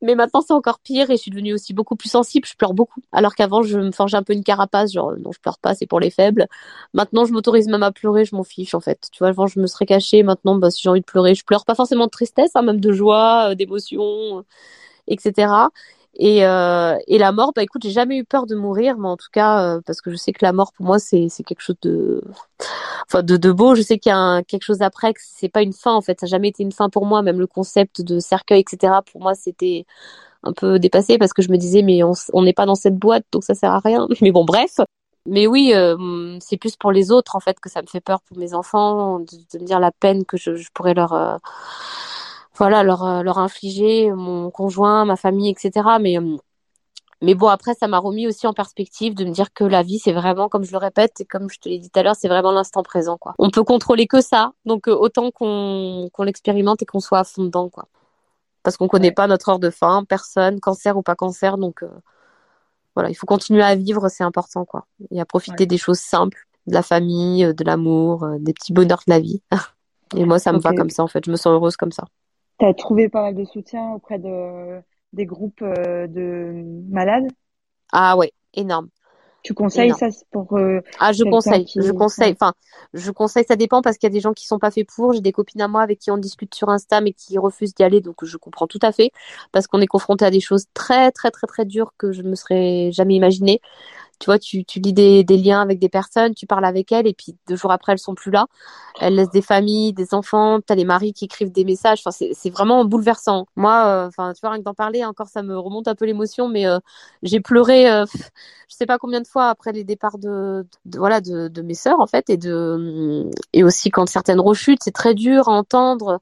mais maintenant c'est encore pire et je suis devenue aussi beaucoup plus sensible, je pleure beaucoup. Alors qu'avant, je me forgeais un peu une carapace, genre non, je pleure pas, c'est pour les faibles. Maintenant, je m'autorise même à pleurer, je m'en fiche en fait. Tu vois, avant, je me serais cachée, maintenant, bah, si j'ai envie de pleurer, je pleure pas forcément de tristesse, hein, même de joie, d'émotion, etc. Et la mort, bah écoute, j'ai jamais eu peur de mourir, mais en tout cas, parce que je sais que la mort pour moi, c'est quelque chose de beau. Je sais qu'il y a quelque chose après, que c'est pas une fin en fait. Ça n'a jamais été une fin pour moi. Même le concept de cercueil, etc. Pour moi, c'était un peu dépassé parce que je me disais, mais on n'est pas dans cette boîte, donc ça sert à rien. Mais bon, bref. Mais oui, c'est plus pour les autres en fait que ça me fait peur, pour mes enfants, de me dire la peine que je pourrais leur leur infliger, mon conjoint, ma famille, etc. Mais bon, après, ça m'a remis aussi en perspective de me dire que la vie, c'est vraiment, comme je le répète et comme je te l'ai dit tout à l'heure, c'est vraiment l'instant présent, quoi. On peut contrôler que ça, donc autant qu'on l'expérimente et qu'on soit à fond dedans, quoi. Parce qu'on connaît pas notre heure de fin, personne, cancer ou pas cancer, donc voilà, il faut continuer à vivre, c'est important, quoi. Et à profiter des choses simples, de la famille, de l'amour, des petits bonheurs de la vie. Et moi, ça me va comme ça, en fait. Je me sens heureuse comme ça. Tu as trouvé pas mal de soutien auprès des groupes de malades? Ah ouais, énorme. Tu conseilles ça pour je conseille. Enfin, je conseille, ça dépend parce qu'il y a des gens qui sont pas faits pour. J'ai des copines à moi avec qui on discute sur Insta mais qui refusent d'y aller, donc je comprends tout à fait parce qu'on est confronté à des choses très très très très dures que je me serais jamais imaginé. Tu vois, tu lis des liens avec des personnes, tu parles avec elles et puis 2 jours après, elles sont plus là. Elles laissent des familles, des enfants, t'as les maris qui écrivent des messages. Enfin, c'est vraiment bouleversant. Moi, tu vois, rien que d'en parler, encore, ça me remonte un peu l'émotion, mais j'ai pleuré, je sais pas combien de fois après les départs de mes sœurs, en fait, et aussi quand certaines rechutes, c'est très dur à entendre.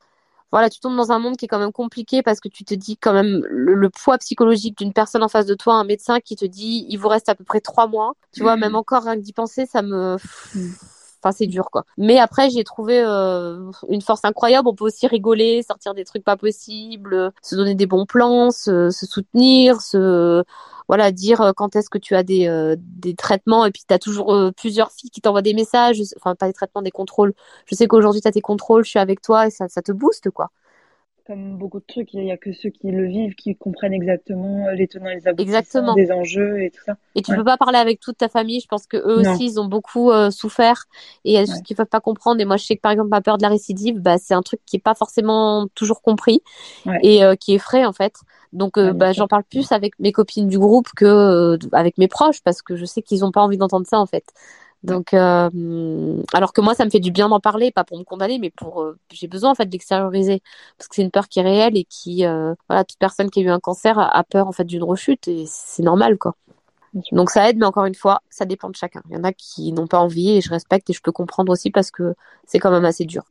Voilà, tu tombes dans un monde qui est quand même compliqué parce que tu te dis quand même le poids psychologique d'une personne en face de toi, un médecin qui te dit il vous reste à peu près 3 mois. Tu vois, même encore rien que d'y penser, ça me... Enfin, c'est dur, quoi. Mais après, j'ai trouvé une force incroyable. On peut aussi rigoler, sortir des trucs pas possibles, se donner des bons plans, se soutenir, voilà, dire quand est-ce que tu as des traitements. Et puis, tu as toujours plusieurs filles qui t'envoient des messages. Enfin, pas des traitements, des contrôles. Je sais qu'aujourd'hui, tu as tes contrôles, je suis avec toi et ça te booste, quoi. Comme beaucoup de trucs, il n'y a que ceux qui le vivent, qui comprennent exactement les tenants et les aboutissants des enjeux et tout ça. Et tu ne peux pas parler avec toute ta famille. Je pense qu'eux aussi, ils ont beaucoup souffert et il y a des choses qu'ils ne peuvent pas comprendre. Et moi, je sais que par exemple, ma peur de la récidive, bah, c'est un truc qui n'est pas forcément toujours compris et qui est frais en fait. Donc, j'en parle plus avec mes copines du groupe qu'avec mes proches parce que je sais qu'ils n'ont pas envie d'entendre ça en fait. Donc, alors que moi, ça me fait du bien d'en parler, pas pour me condamner, mais j'ai besoin en fait de l'extérioriser parce que c'est une peur qui est réelle et qui, voilà, toute personne qui a eu un cancer a peur en fait d'une rechute et c'est normal, quoi. Donc ça aide, mais encore une fois, ça dépend de chacun. Il y en a qui n'ont pas envie et je respecte et je peux comprendre aussi parce que c'est quand même assez dur.